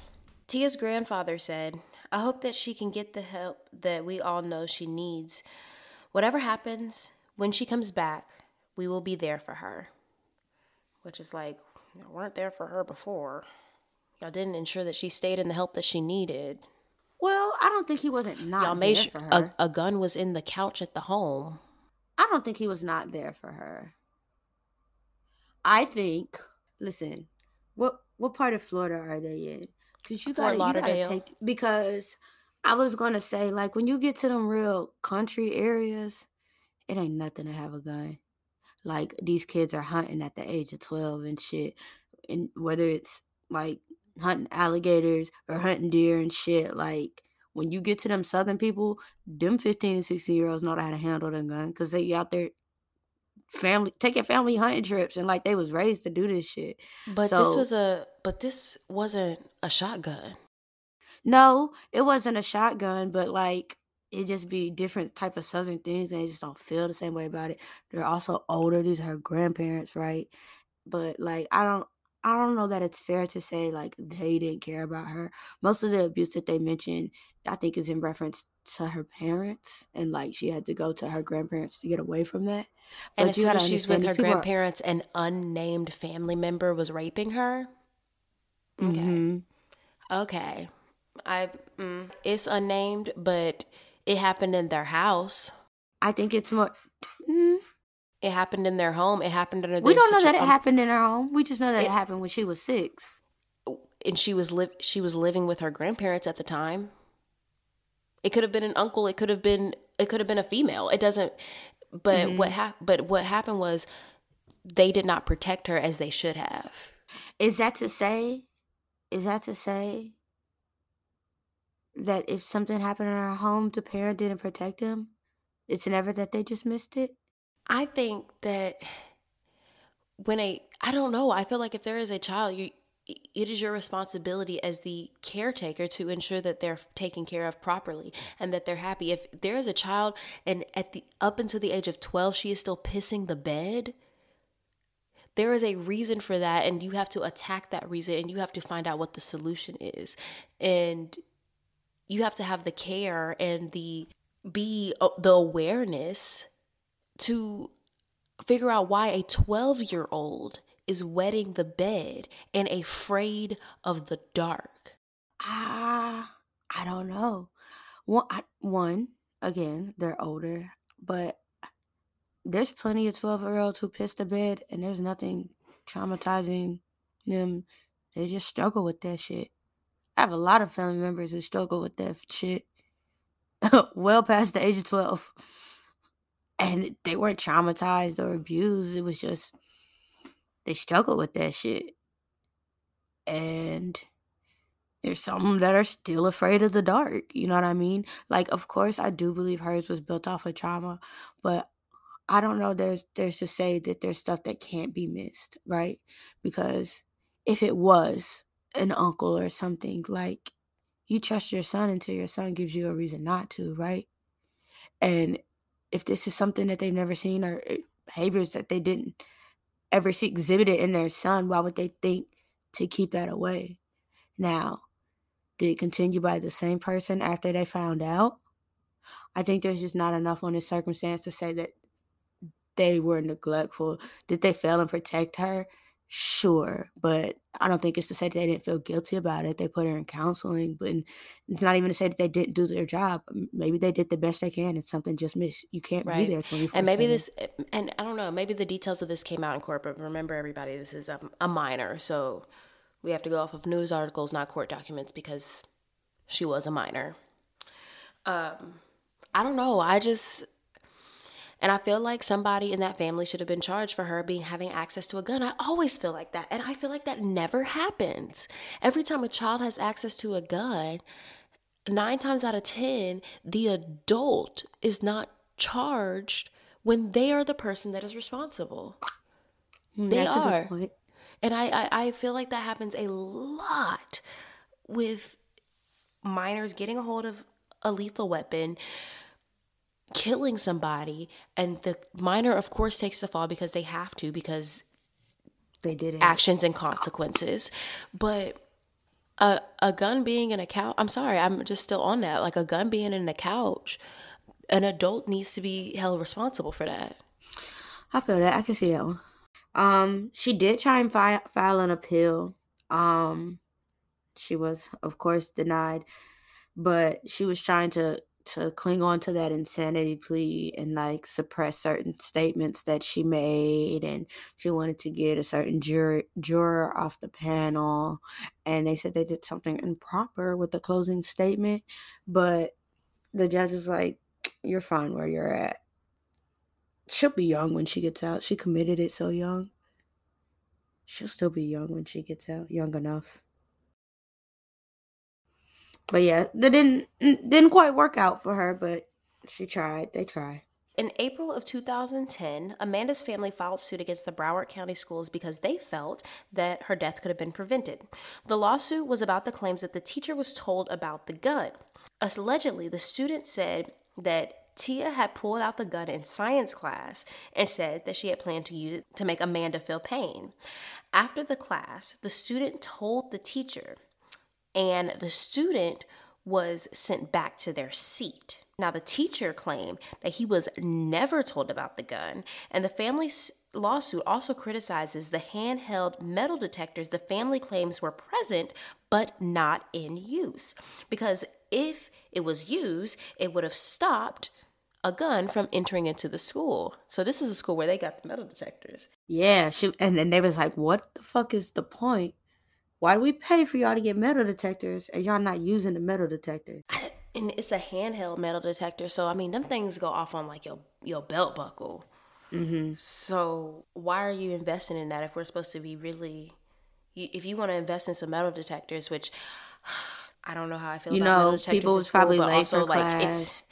Tia's grandfather said, I hope that she can get the help that we all know she needs. Whatever happens, when she comes back, we will be there for her. Which is like, y'all weren't there for her before. Y'all didn't ensure that she stayed in the help that she needed. Well, I don't think he wasn't not y'all made there for her. A gun was in the couch at the home. I don't think he was not there for her. I think, listen, what part of Florida are they in? Because you got to take, because I was going to say, like, when you get to them real country areas, it ain't nothing to have a gun. Like, these kids are hunting at the age of 12 and shit. And whether it's, like, hunting alligators or hunting deer and shit, like, when you get to them southern people, them 15 and 16-year-olds know how to handle them gun because they out there taking family hunting trips and, like, they was raised to do this shit. But this wasn't a shotgun. No, it wasn't a shotgun, but, like, it just be different type of Southern things, and they just don't feel the same way about it. They're also older. These are her grandparents, right? But, like, I don't know that it's fair to say, like, they didn't care about her. Most of the abuse that they mentioned, I think, is in reference to her parents, and, like, she had to go to her grandparents to get away from that. And as soon as she's with her grandparents, an unnamed family member was raping her? Okay. Mm-hmm. Okay. It's unnamed, but... it happened in their house. I think it's more... It happened in their home. It happened under their... We don't know that it happened in her home. We just know that it happened when she was 6. And she was living with her grandparents at the time. It could have been an uncle. It could have been a female. It doesn't... But what happened was they did not protect her as they should have. Is that to say... that if something happened in our home, the parent didn't protect them? It's never that they just missed it? I think that I don't know. I feel like if there is a child, it is your responsibility as the caretaker to ensure that they're taken care of properly and that they're happy. If there is a child and up until the age of 12, she is still pissing the bed, there is a reason for that, and you have to attack that reason, and you have to find out what the solution is. And... you have to have the care and the awareness to figure out why a 12-year-old is wetting the bed and afraid of the dark? I don't know. One, again, they're older, but there's plenty of 12-year-olds who piss the bed, and there's nothing traumatizing them. They just struggle with that shit. I have a lot of family members who struggle with that shit well past the age of 12. And they weren't traumatized or abused. It was just they struggle with that shit. And there's some that are still afraid of the dark. You know what I mean? Like, of course, I do believe hers was built off of trauma. But I don't know. There's to say that there's stuff that can't be missed, right? Because if it was an uncle or something, like, you trust your son until your son gives you a reason not to, right? And if this is something that they've never seen or behaviors that they didn't ever see exhibited in their son, why would they think to keep that away? Now, did it continue by the same person after they found out? I think there's just not enough on this circumstance to say that they were neglectful. Did they fail and protect her? Sure, but I don't think it's to say that they didn't feel guilty about it. They put her in counseling, but it's not even to say that they didn't do their job. Maybe they did the best they can and something just missed. You can't be there 24/7. And maybe this, and I don't know, maybe the details of this came out in court, but remember, everybody, this is a minor. So we have to go off of news articles, not court documents, because she was a minor. I don't know. And I feel like somebody in that family should have been charged for her having access to a gun. I always feel like that. And I feel like that never happens. Every time a child has access to a gun, 9 times out of 10, the adult is not charged when they are the person that is responsible. They are. And I feel like that happens a lot with minors getting a hold of a lethal weapon, killing somebody, and the minor, of course, takes the fall because they have to, because they did it. Actions and consequences. But a gun being in a couch, I'm sorry, I'm just still on that. Like, a gun being in a couch, an adult needs to be held responsible for that. I feel that. I can see that one. She did try and file an appeal. She was, of course, denied, but she was trying to cling on to that insanity plea and, like, suppress certain statements that she made, and she wanted to get a certain juror off the panel, and they said they did something improper with the closing statement, but the judge is like, you're fine where you're at. She'll be young when she gets out. She committed it so young. She'll still be young when she gets out, young enough. But yeah, that didn't quite work out for her, but she tried. They tried. In April of 2010, Amanda's family filed suit against the Broward County Schools because they felt that her death could have been prevented. The lawsuit was about the claims that the teacher was told about the gun. Allegedly, the student said that Teah had pulled out the gun in science class and said that she had planned to use it to make Amanda feel pain. After the class, the student told the teacher, and the student was sent back to their seat. Now, the teacher claimed that he was never told about the gun, and the family's lawsuit also criticizes the handheld metal detectors the family claims were present but not in use, because if it was used, it would have stopped a gun from entering into the school. So this is a school where they got the metal detectors. Yeah, and then they was like, what the fuck is the point? Why do we pay for y'all to get metal detectors and y'all not using the metal detector? And it's a handheld metal detector. So, I mean, them things go off on, like, your belt buckle. Mm-hmm. So why are you investing in that if we're supposed to be really... If you want to invest in some metal detectors, which I don't know how I feel about metal detectors people in school, probably but also, like, class.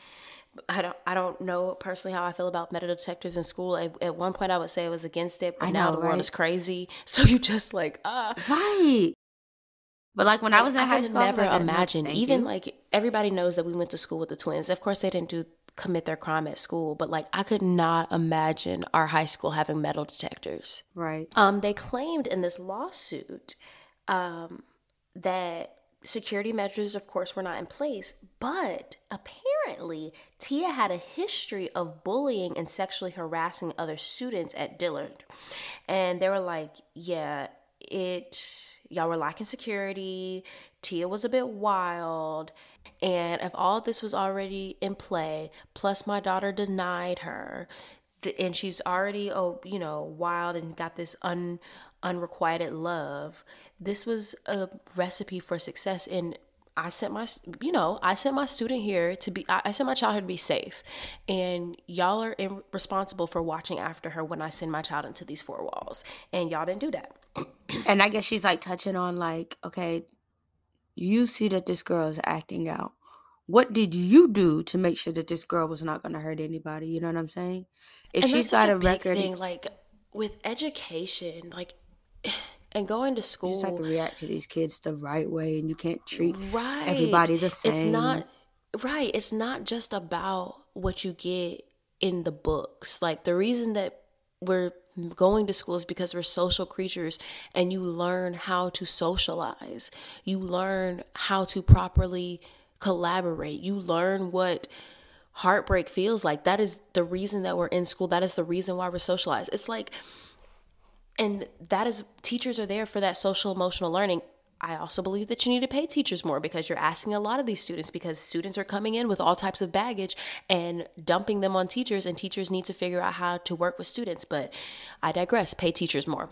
I don't know personally how I feel about metal detectors in school. At one point, I would say I was against it, but now the world is crazy. So you just, like, Right. But, like, when I was in high school, I could never imagine. Even, like, everybody knows that we went to school with the twins. Of course, they didn't commit their crime at school, but, like, I could not imagine our high school having metal detectors. Right. They claimed in this lawsuit that security measures, of course, were not in place, but apparently Teah had a history of bullying and sexually harassing other students at Dillard. And they were like, yeah, y'all were lacking security, Teah was a bit wild, and if all this was already in play, plus my daughter denied her, and she's already, wild and got this unrequited love. This was a recipe for success, and I sent my child here to be safe, and y'all are responsible for watching after her when I send my child into these four walls, and y'all didn't do that. And I guess she's like touching on like, okay, you see that this girl is acting out. What did you do to make sure that this girl was not going to hurt anybody? You know what I'm saying? If she's got a record thing, like with education, like and going to school, you just have to react to these kids the right way, and you can't treat everybody the same. It's not right. It's not just about what you get in the books. Like the reason that we're going to school is because we're social creatures, and you learn how to socialize. You learn how to properly collaborate. You learn what heartbreak feels like. That is the reason that we're in school. That is the reason why we're socialized. It's like, and that is, teachers are there for that social emotional learning. I also believe that you need to pay teachers more, because you're asking a lot of these students, because students are coming in with all types of baggage and dumping them on teachers, and teachers need to figure out how to work with students. But I digress. Pay teachers more.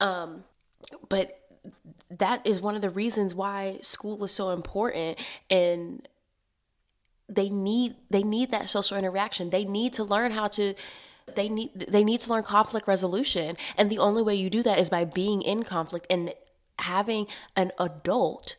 But that is one of the reasons why school is so important, and they need that social interaction. They need to learn conflict resolution, and the only way you do that is by being in conflict and having an adult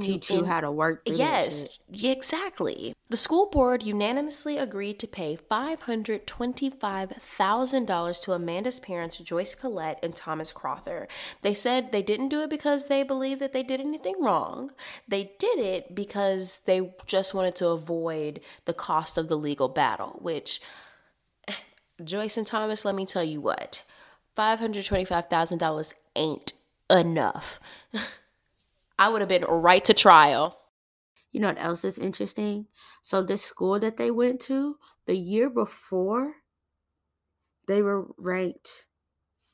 teach you how to work through this shit. Exactly. The school board unanimously agreed to pay $525,000 to Amanda's parents, Joyce Collette and Thomas Crother. They said they didn't do it because they believed that they did anything wrong. They did it because they just wanted to avoid the cost of the legal battle, which, Joyce and Thomas, let me tell you what, $525,000 ain't enough. I would have been right to trial. You know what else is interesting? So this school that they went to, the year before, they were ranked,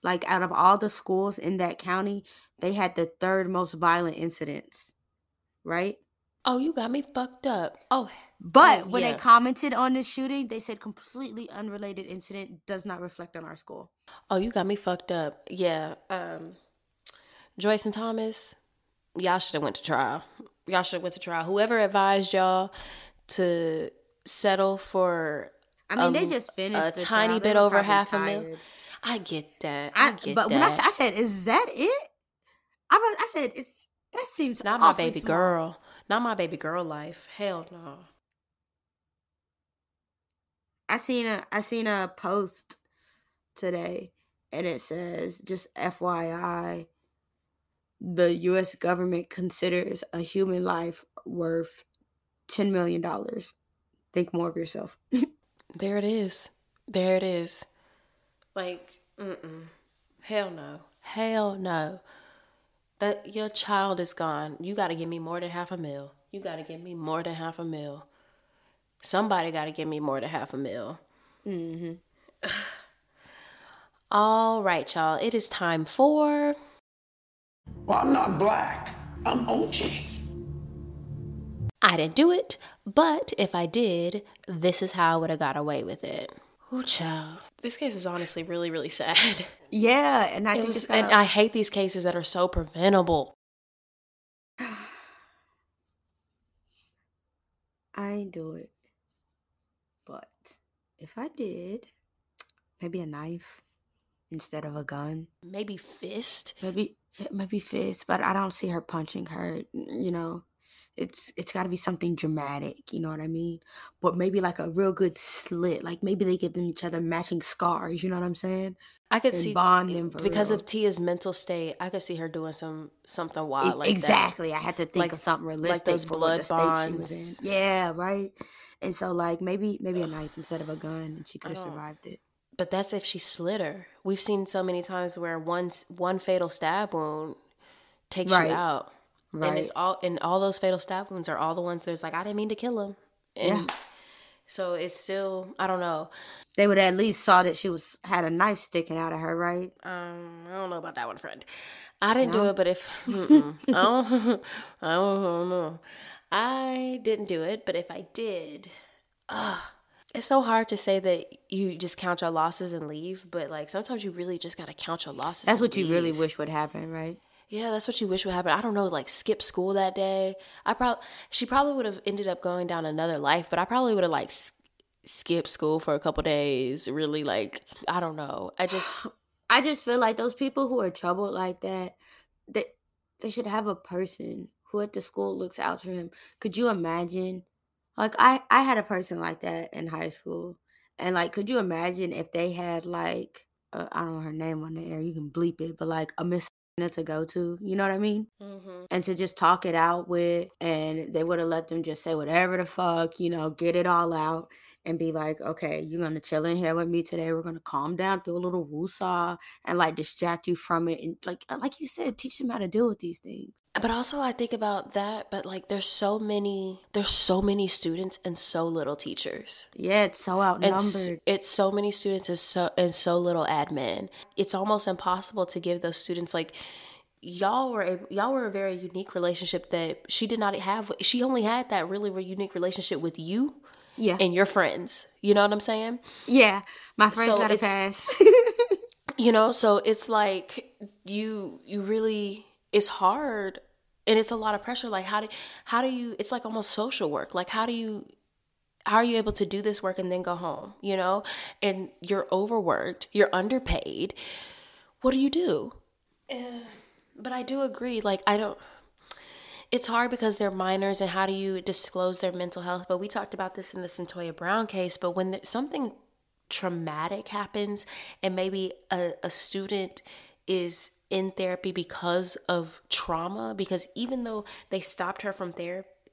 like out of all the schools in that county, they had the third most violent incidents, right? Oh, you got me fucked up. Oh, but when they commented on the shooting, they said completely unrelated incident, does not reflect on our school. Oh, you got me fucked up. Yeah. Joyce and Thomas, y'all should have went to trial. Whoever advised y'all to settle for, they just finished a tiny bit over $500,000. I get that. But when I said, "Is that it?" That seems not my baby small. Girl. Not my baby girl life. Hell no. I seen a post today, and it says, "Just FYI, the U.S. government considers a human life worth $10 million. Think more of yourself." There it is. Like, Hell no. That your child is gone. You got to give me more than $500,000. Somebody got to give me more than $500,000. Mm-hmm. All right, y'all. It is time for... Well, I'm not black. I'm OJ. I didn't do it, but if I did, this is how I would have got away with it. Ooh, child. This case was honestly really, really sad. Yeah, and I hate these cases that are so preventable. I didn't do it, but if I did, maybe a knife instead of a gun. Maybe fist. Maybe fist, but I don't see her punching her, you know. It's got to be something dramatic, you know what I mean? But maybe like a real good slit, like maybe they give them each other matching scars, you know what I'm saying? I could see, bond them for because real. Of Tia's mental state, I could see her doing something wild like exactly. that. Exactly, I had to think of something realistic. Like those blood bonds. Yeah, right? And so like maybe a knife instead of a gun, and she could have survived it. But that's if she slit her. We've seen so many times where one fatal stab wound takes you out. Right. And all those fatal stab wounds are all the ones that's like, I didn't mean to kill him. And yeah. So it's still, I don't know. They would at least saw that she had a knife sticking out of her, right? I don't know about that one, friend. I didn't do it, but if I don't know. I didn't do it, but if I did, it's so hard to say that you just count your losses and leave, but like sometimes you really just gotta count your losses. That's what you really wish would happen, right? Yeah, that's what you wish would happen. I don't know, like skip school that day. She probably would have ended up going down another life, but I probably would have like skipped school for a couple days. Really, like, I don't know. I just feel like those people who are troubled like that, they should have a person who at the school looks out for him. Could you imagine? Like I had a person like that in high school, and like, could you imagine if they had like I don't know her name on the air. You can bleep it, but like a Miss to go to, you know what I mean? Mm-hmm. And to just talk it out with, and they would have let them just say whatever the fuck, you know, get it all out and be like, okay, you're going to chill in here with me today. We're going to calm down, do a little woosaw and like distract you from it. And like you said, teach them how to deal with these things. But also I think about that, but like there's so many students and so little teachers. Yeah, it's so outnumbered. It's so many students and so little admin. It's almost impossible to give those students like, y'all were a very unique relationship that she did not have. She only had that really unique relationship with you. Yeah. And your friends. You know what I'm saying? Yeah. My friends got a pass. You know, so it's like you really, it's hard and it's a lot of pressure. Like how do you, it's like almost social work. Like how are you able to do this work and then go home, you know? And you're overworked, you're underpaid. What do you do? But I do agree. Like it's hard because they're minors, and how do you disclose their mental health? But we talked about this in the Centoya Brown case, but when something traumatic happens and maybe a student is in therapy because of trauma, because even though they stopped her from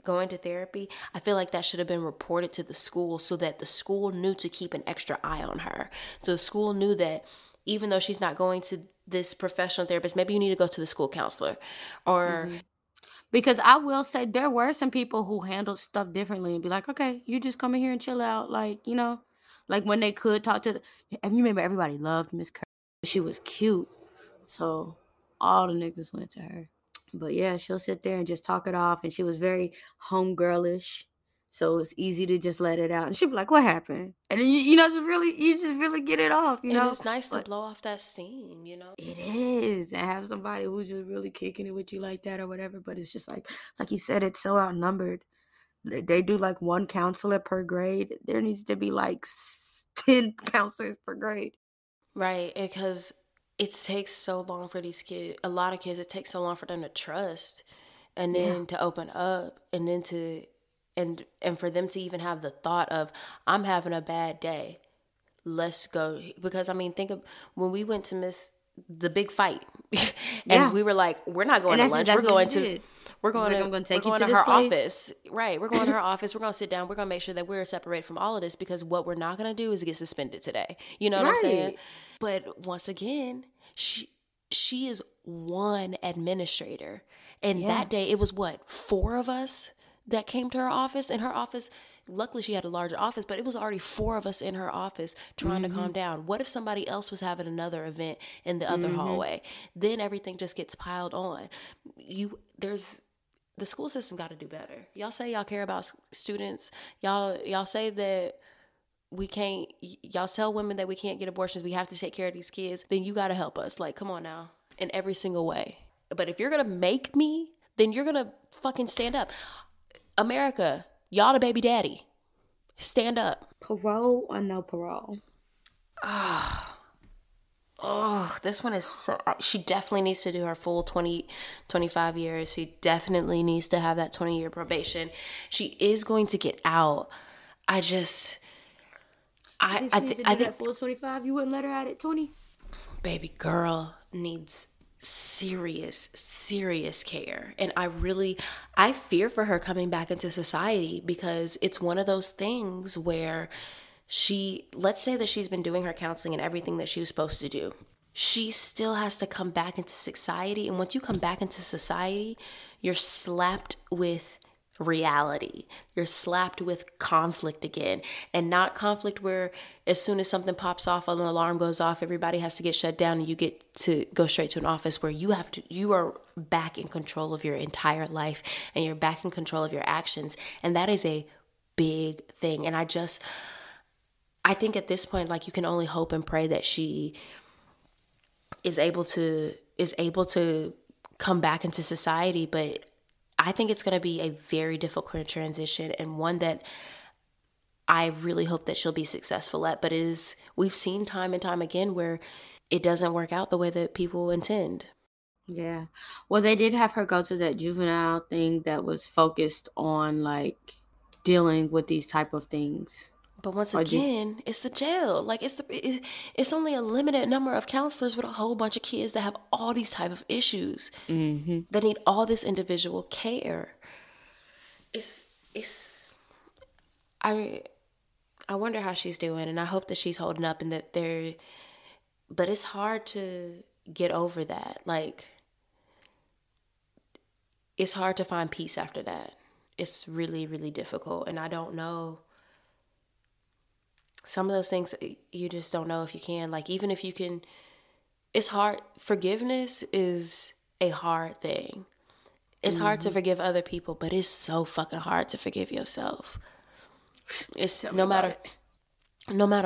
going to therapy, I feel like that should have been reported to the school so that the school knew to keep an extra eye on her. So the school knew that even though she's not going to this professional therapist, maybe you need to go to the school counselor or... Mm-hmm. Because I will say there were some people who handled stuff differently and be like, okay, you just come in here and chill out. Like, you know, like when they could talk to and you remember everybody loved Miss Kerr. She was cute. So all the niggas went to her. But yeah, she'll sit there and just talk it off. And she was very homegirlish. So it's easy to just let it out. And she'd be like, what happened? And then, you just really get it off, you know? And it's nice to blow off that steam, you know? It is. And have somebody who's just really kicking it with you like that or whatever. But it's just like you said, it's so outnumbered. They do like one counselor per grade. There needs to be like 10 counselors per grade. Right, because it takes so long for these kids. A lot of kids, it takes so long for them to trust and then to open up and then to... And for them to even have the thought of, I'm having a bad day, let's go. Because, I mean, think of when we went to Miss the big fight. And we were like, we're not going to lunch. We're going to her office. Right. We're going to her office. We're going to sit down. We're going to make sure that we're separated from all of this because what we're not going to do is get suspended today. You know what I'm saying? But once again, she is one administrator. And that day it was what, 4 of us? That came to her office, and her office, luckily she had a larger office, but it was already 4 of us in her office trying to calm down. What if somebody else was having another event in the other hallway? Then everything just gets piled on. The school system got to do better. Y'all say y'all care about students. Y'all say that we can't, y'all tell women that we can't get abortions. We have to take care of these kids. Then you got to help us. Like, come on now, in every single way. But if you're going to make me, then you're going to fucking stand up. America, y'all the baby daddy. Stand up. Parole or no parole? Oh, this one is so... She definitely needs to do her full 25 years. She definitely needs to have that 20-year probation. She is going to get out. I just... I think that full 25? You wouldn't let her out at 20? Baby girl needs... serious care. And I fear for her coming back into society because it's one of those things where let's say that she's been doing her counseling and everything that she was supposed to do. she still has to come back into society. And once you come back into society, you're slapped with reality. You're slapped with conflict again. And not conflict where as soon as something pops off, an alarm goes off, everybody has to get shut down and you get to go straight to an office where you are back in control of your entire life and you're back in control of your actions. And that is a big thing. And I think at this point, like, you can only hope and pray that she is able to come back into society. But I think it's going to be a very difficult transition, and one that I really hope that she'll be successful at. But we've seen time and time again where it doesn't work out the way that people intend. Yeah. Well, they did have her go to that juvenile thing that was focused on, like, dealing with these type of things. But once again, it's the jail. Like, it's only a limited number of counselors with a whole bunch of kids that have all these type of issues. Mm-hmm. That need all this individual care. I wonder how she's doing, and I hope that she's holding up, and that they're. But it's hard to get over that. Like, it's hard to find peace after that. It's really, really difficult, and I don't know. Some of those things you just don't know if you can. Like, even if you can, it's hard. Forgiveness is a hard thing. It's mm-hmm. hard to forgive other people, but it's so fucking hard to forgive yourself. It's no matter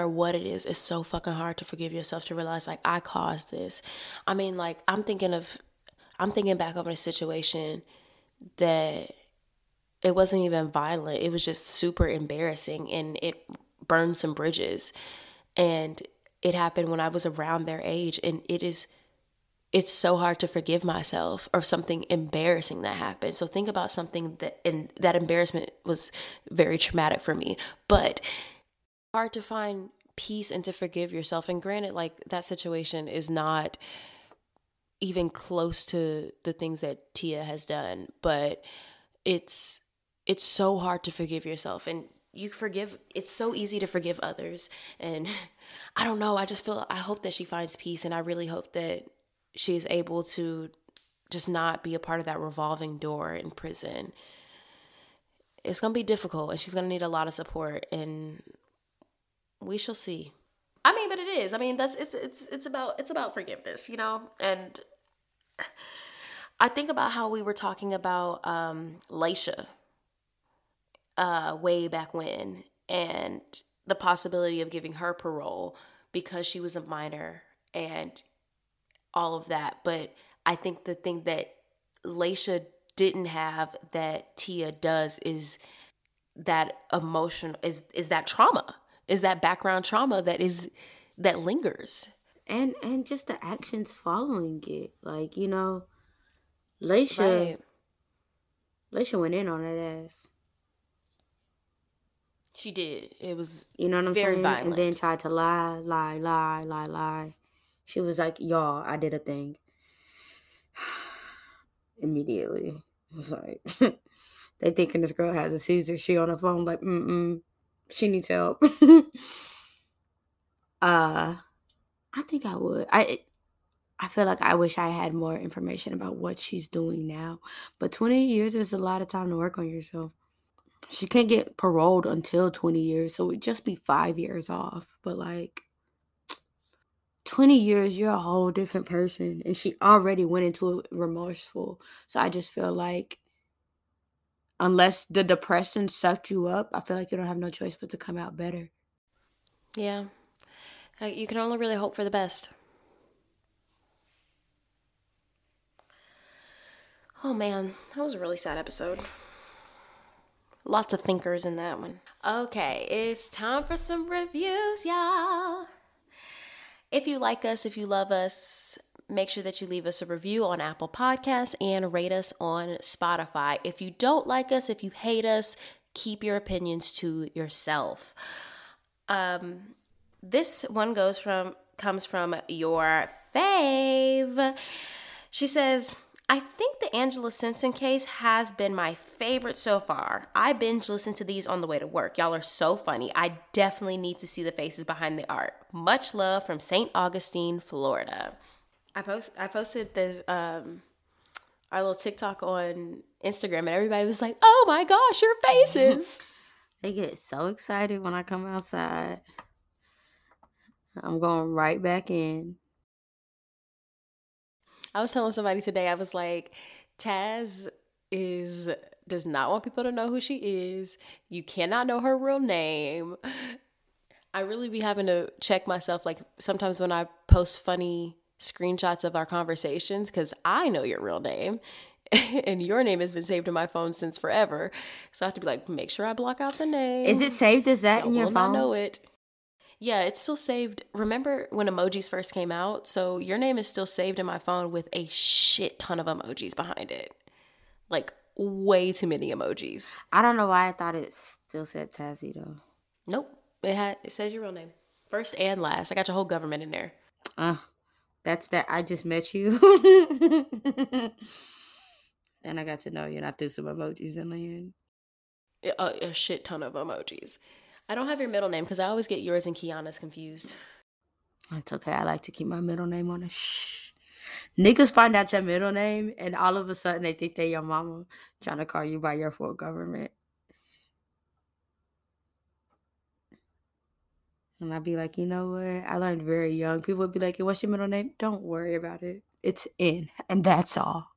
what it is, it's so fucking hard to forgive yourself, to realize, like, I caused this. I mean, like, I'm thinking back over a situation that it wasn't even violent. It was just super embarrassing, and it burned some bridges, and it happened when I was around their age, and it's so hard to forgive myself or something embarrassing that happened. So think about something that, and that embarrassment was very traumatic for me, but hard to find peace and to forgive yourself. And granted, like, that situation is not even close to the things that Teah has done, but it's so hard to forgive yourself. And it's so easy to forgive others. And I don't know, I hope that she finds peace, and I really hope that she is able to just not be a part of that revolving door in prison. It's going to be difficult, and she's going to need a lot of support, and we shall see. I mean, but it is. I mean, it's about forgiveness, you know? And I think about how we were talking about Laisha way back when, and the possibility of giving her parole because she was a minor and all of that. But I think the thing that Laisha didn't have that Teah does is that emotion, is that trauma, is that background trauma that lingers. And just the actions following it. Like, you know, Laisha went in on that ass. She did. It was, you know what I'm very saying? Violent. And then tried to lie. She was like, y'all, I did a thing. Immediately. I was like, they thinking this girl has a seizure. She on the phone like, she needs help. I think I would. I feel like I wish I had more information about what she's doing now. But 20 years is a lot of time to work on yourself. She can't get paroled until 20 years, so it would just be 5 years off. But, like, 20 years, you're a whole different person. And she already went into it remorseful. So I just feel like unless the depression sucked you up, I feel like you don't have no choice but to come out better. Yeah. You can only really hope for the best. Oh, man. That was a really sad episode. Lots of thinkers in that one. Okay, it's time for some reviews, y'all. If you like us, if you love us, make sure that you leave us a review on Apple Podcasts and rate us on Spotify. If you don't like us, if you hate us, keep your opinions to yourself. This one comes from your fave. She says, I think the Angela Simpson case has been my favorite so far. I binge listen to these on the way to work. Y'all are so funny. I definitely need to see the faces behind the art. Much love from St. Augustine, Florida. I posted the our little TikTok on Instagram, and everybody was like, "Oh my gosh, your faces!" They get so excited when I come outside. I'm going right back in. I was telling somebody today, I was like, Taz does not want people to know who she is. You cannot know her real name. I really be having to check myself, like sometimes when I post funny screenshots of our conversations, because I know your real name and your name has been saved in my phone since forever. So I have to be like, make sure I block out the name. Is it saved as that in your phone? I will not know it. Yeah, it's still saved. Remember when emojis first came out? So your name is still saved in my phone with a shit ton of emojis behind it. Like, way too many emojis. I don't know why I thought it still said Tazzy, though. Nope. It says your real name. First and last. I got your whole government in there. That's that I just met you. And I got to know you, and I threw some emojis in the end. A shit ton of emojis. I don't have your middle name because I always get yours and Kiana's confused. That's okay. I like to keep my middle name on a shh. Niggas find out your middle name and all of a sudden they think they your mama trying to call you by your full government. And I'd be like, you know what? I learned very young. People would be like, hey, what's your middle name? Don't worry about it. It's N. And that's all.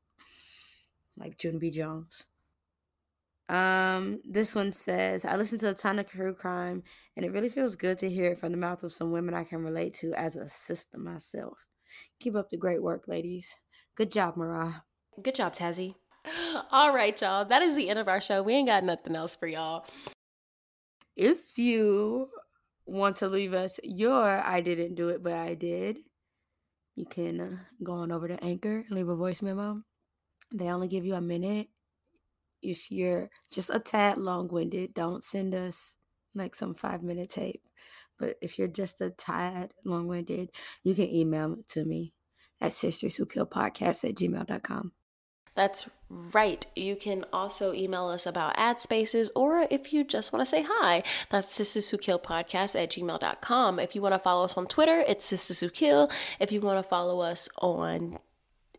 Like June B. Jones. This one says, I listen to a ton of true crime, and it really feels good to hear it from the mouth of some women I can relate to as a sister myself. Keep up the great work, ladies. Good job, Mariah. Good job, Tazzy. All right, y'all. That is the end of our show. We ain't got nothing else for y'all. If you want to leave us your I didn't do it, but I did, you can go on over to Anchor and leave a voice memo. They only give you a minute. If you're just a tad long-winded, don't send us like some 5-minute tape. But if you're just a tad long-winded, you can email to me at sistaswhokillpodcast@gmail.com. That's right. You can also email us about ad spaces, or if you just want to say hi, that's sistaswhokillpodcast@gmail.com. If you want to follow us on Twitter, it's sistaswhokill. If you want to follow us on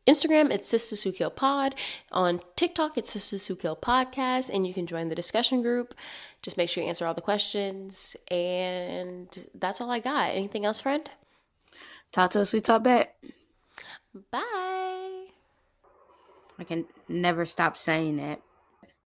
Instagram, it's Sistas Who Kill Pod. On TikTok, it's Sistas Who Kill Podcast, and you can join the discussion group. Just make sure you answer all the questions, and that's all I got. Anything else, friend? Talk to us, we talk back. Bye. I can never stop saying that.